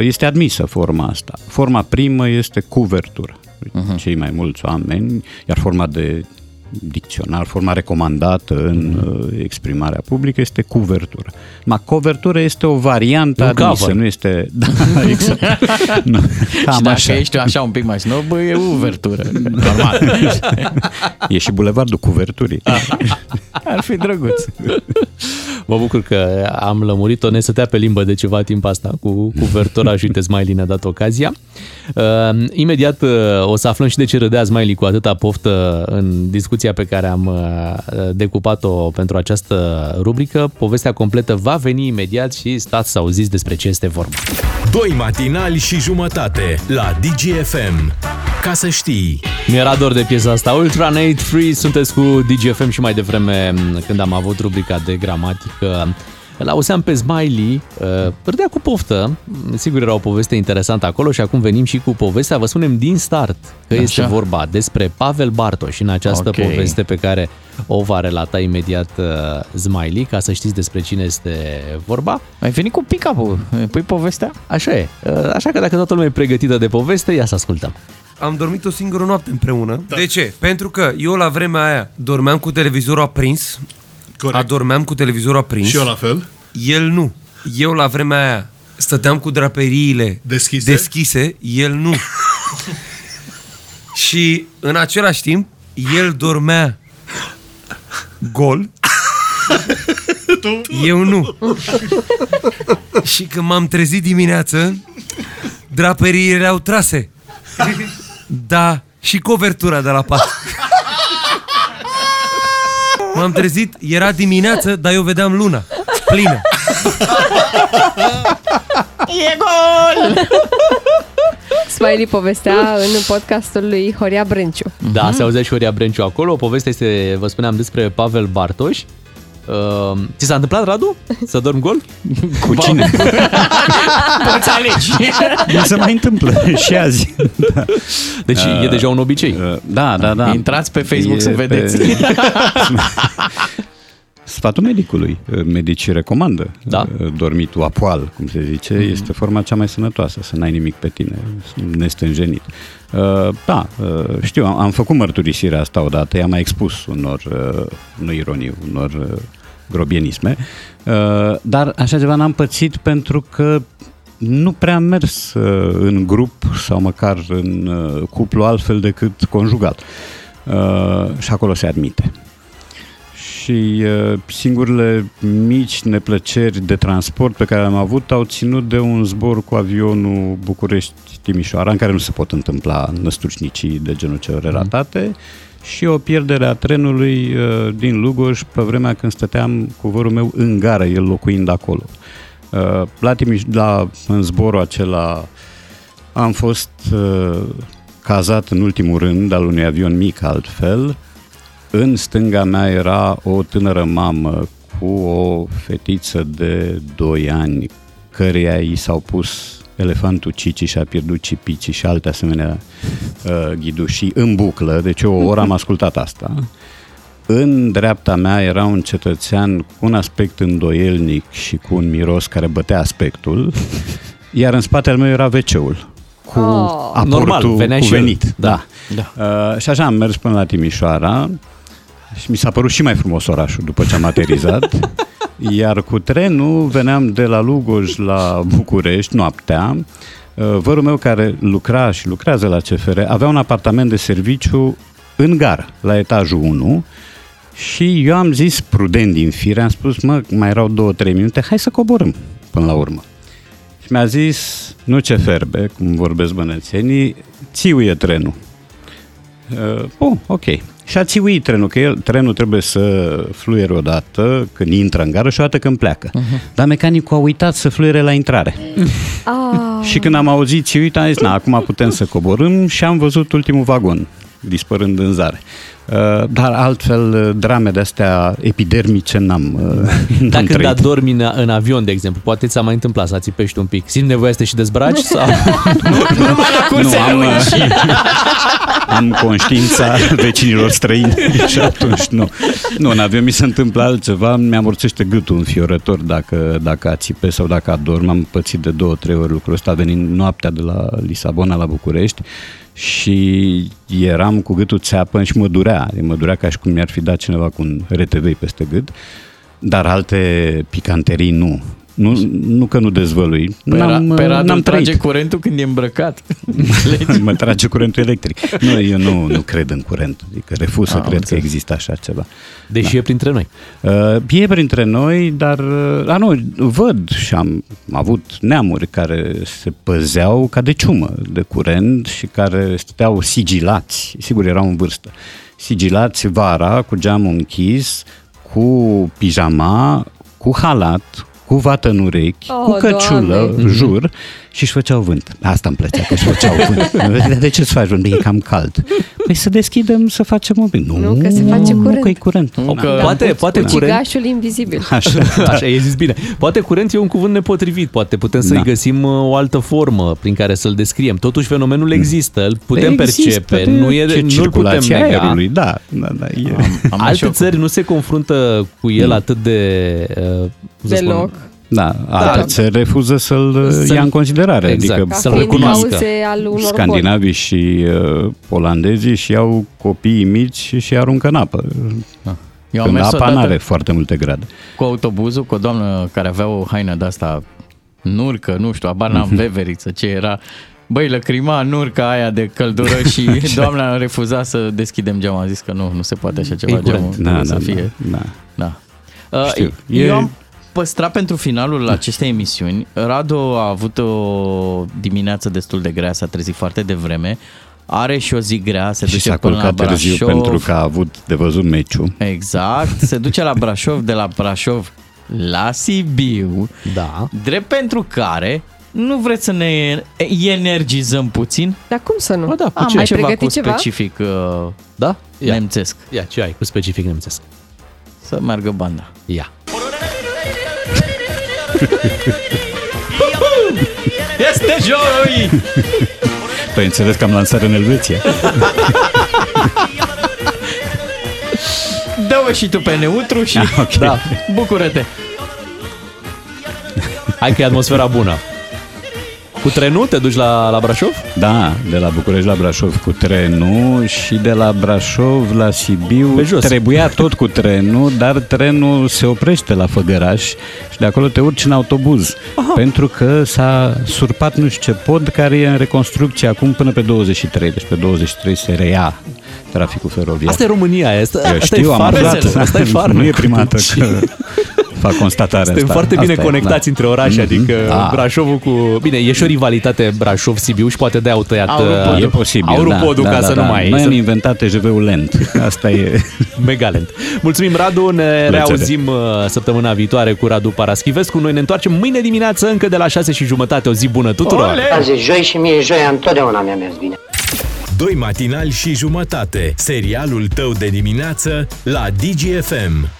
este admisă forma asta. Forma primă este cuvertură. Cei mai mulți oameni, iar forma de dicționar, forma recomandată în exprimarea publică este cuvertură. Ma covertură este o variantă admisă, nu este... Da, exact. Nu. Și dacă ești așa un pic mai snob, e uvertură. Normal. E și bulevardul cuverturii. Ar fi drăguț. Mă bucur că am lămurit-o, ne stătea pe limbă de ceva timp asta cu cuvertura și uite, Smiley ne-a dat ocazia. Imediat o să aflăm și de ce râdea Smiley cu atâta poftă în discuția pe care am decupat-o pentru această rubrică. Povestea completă va veni imediat și stați să auziți despre ce este vorba. 2 matinali și jumătate la Digi FM. Ca să știi. Mi-era dor de piesa asta. Ultranate Free, sunteți cu Digi FM și mai devreme, când am avut rubrica de gramatică, l-auzeam pe Smiley, râdea cu poftă, sigur era o poveste interesantă acolo și acum venim și cu povestea, vă spunem din start că este vorba despre Pavel Bartoș în această poveste pe care o va relata imediat Smiley, ca să știți despre cine este vorba. Ai venit cu pick-up-ul, pui povestea? Așa e, așa că dacă toată lumea e pregătită de poveste, ia să ascultăm. Am dormit o singură noapte împreună. Da. De ce? Pentru că eu la vremea aia dormeam cu televizorul aprins. Corect. Și eu la fel. El nu. Eu la vremea aia stăteam cu draperiile deschise, el nu. Și în același timp, el dormea gol. Eu nu. Și când m-am trezit dimineață, draperiile au trase. Da, și covertura de la pat. M-am trezit, era dimineață, dar eu vedeam luna plină. E gol! Smiley povestea în podcastul lui Horia Brânciu. Da, se auzea și Horia Brânciu acolo. Povestea este, vă spuneam, despre Pavel Bartoș. Ți s-a întâmplat, Radu? Să dormi gol? Cu cine? Poți alegi. Nu se mai întâmplă și azi. Da. Deci e deja un obicei. Da. Intrați pe Facebook să vedeți. Sfatul medicului. Medicii recomandă dormitul apoal, cum se zice. Este forma cea mai sănătoasă, să n-ai nimic pe tine, nestânjenit. Da, știu, am făcut mărturisirea asta odată, i-am mai expus unor, nu ironii, unor grobienisme, dar așa ceva n-am pățit pentru că nu prea am mers în grup sau măcar în cuplu altfel decât conjugat. Și acolo se admite. Și singurele mici neplăceri de transport pe care le-am avut au ținut de un zbor cu avionul București-Timișoara, în care nu se pot întâmpla năstrușnicii de genul celor relatate, și o pierdere a trenului din Lugoj pe vremea când stăteam cu vărul meu în gară, el locuind acolo. În zborul acela am fost cazat în ultimul rând al unui avion mic altfel. În stânga mea era o tânără mamă cu o fetiță de 2 ani, căreia i s-au pus elefantul cici și a pierdut cipicii și alte asemenea ghidușii în buclă, deci o oră am ascultat asta. În dreapta mea era un cetățean cu un aspect îndoielnic și cu un miros care bătea aspectul, iar în spatele meu era WC-ul. Cu aportul cuvenit. Da. Și așa am mers până la Timișoara și mi s-a părut și mai frumos orașul după ce am aterizat. Iar cu trenul veneam de la Lugoj la București noaptea. Vărul meu, care lucra și lucrează la CFR, avea un apartament de serviciu în gară, la etajul 1. Și eu am zis, prudent din fire, am spus, mai erau 2-3 minute, hai să coborâm până la urmă. Mi-a zis, nu ce ferbe, cum vorbesc bănățenii, țiuie trenul. Ok. Și a țiuit trenul, că trenul trebuie să fluiere odată când intră în gară și odată când pleacă. Dar mecanicul a uitat să fluiere la intrare. Și când am auzit țiuit, am zis, acum putem să coborâm, și am văzut ultimul vagon dispărând în zare. Dar altfel, drame de-astea epidermice n-am trăit. Dacă adormi în avion, de exemplu, poate ți-a mai întâmplat să țipești un pic. Simți nevoia să te și dezbraci? Sau? Am conștiința vecinilor străini și atunci nu. Nu, în avion mi se întâmplă altceva, mi-am morțește gâtul înfiorător dacă ațipe sau dacă adorm. Am pățit de 2-3 ori lucrul ăsta venind noaptea de la Lisabona la București și eram cu gâtul țeapăn și mă durea ca și cum mi-ar fi dat cineva cu un RTV peste gât, dar alte picanterii nu. Nu că nu dezvălui. N-am trage curentul când e îmbrăcat. Mă trage curentul electric. Nu, eu nu cred în curent. Adică refuz să cred că există așa ceva. Deși e printre noi. E printre noi, dar văd și am avut neamuri care se păzeau ca de ciumă de curent și care stăteau sigilați. Sigur, erau în vârstă. Sigilați vara, cu geamul închis, cu pijama, cu halat, cu vată în urechi, cu căciulă, jur, și își făceau vânt. Asta îmi plăcea, că își făceau vânt. De ce îți faci vânt? E cam cald. Păi să deschidem, să facem un pic. Nu, că se face curent. Nu, că e curent. Poate curent. Gigașul invizibil. Așa, e zis bine. Poate curent e un cuvânt nepotrivit. Poate putem să-i găsim o altă formă prin care să-l descriem. Totuși, fenomenul există, îl putem percepe. Nu-l putem nega. Alte țări nu se confruntă cu el atât de... Deloc. Alte țări refuză să-l ia în considerare, adică să-l recunoască. Scandinavii și olandezii și iau copiii mici și aruncă în apă. Eu când apa n-are foarte multe grade. Cu autobuzul, cu o doamnă care avea o haină de-asta nurcă, nu știu, abar n-am, veveriță, ce era... Băi, lăcrima nurca aia de căldură și doamna refuza să deschidem geamul. A zis că nu se poate așa ceva, geamul să fie. Eu am păstrat pentru finalul acestei emisiuni. Radu a avut o dimineață destul de grea, s-a trezit foarte devreme. Are și o zi grea, se duce până la Brașov. Pentru că a avut de văzut meciul. Exact, se duce la Brașov, de la Brașov la Sibiu. Da. Drept pentru care... Nu vreți să ne energizăm puțin? Dar cum să nu? Bă, da, am mai pregătit ceva? Specific da? Ia. Nemțesc. Ia, ce ai cu specific nemțesc? Să meargă banda. Ia. Este joi! Păi înțeles că am lansat în Elveția. Dă-o și tu pe neutru și okay. Da, bucură-te. Hai că e atmosfera bună. Cu trenul te duci la Brașov? Da, de la București la Brașov cu trenul și de la Brașov la Sibiu. Trebuia tot cu trenul, dar trenul se oprește la Făgăraș și de acolo te urci în autobuz. Aha. Pentru că s-a surpat nu știu ce pod care e în reconstrucție acum până pe 23. Deci pe 23 se reia traficul feroviar. Asta e România, asta e farmecul. Asta e farmecul. Nu e prima dată că... fac constatarea asta. Suntem foarte bine conectați între orașe, adică Brașovul cu... Bine, e și o rivalitate Brașov-Sibiu și poate de-aia au tăiat... E posibil, da. Noi am inventat TGV-ul lent. Asta e... Mega lent. Mulțumim, Radu, ne reauzim săptămâna viitoare cu Radu Paraschivescu. Noi ne întoarcem mâine dimineață încă de la 6:30. O zi bună tuturor! Azi joi și mie joia întotdeauna mi-a mers bine. 2 matinali și jumătate. Serialul tău de dimineață la Digi FM.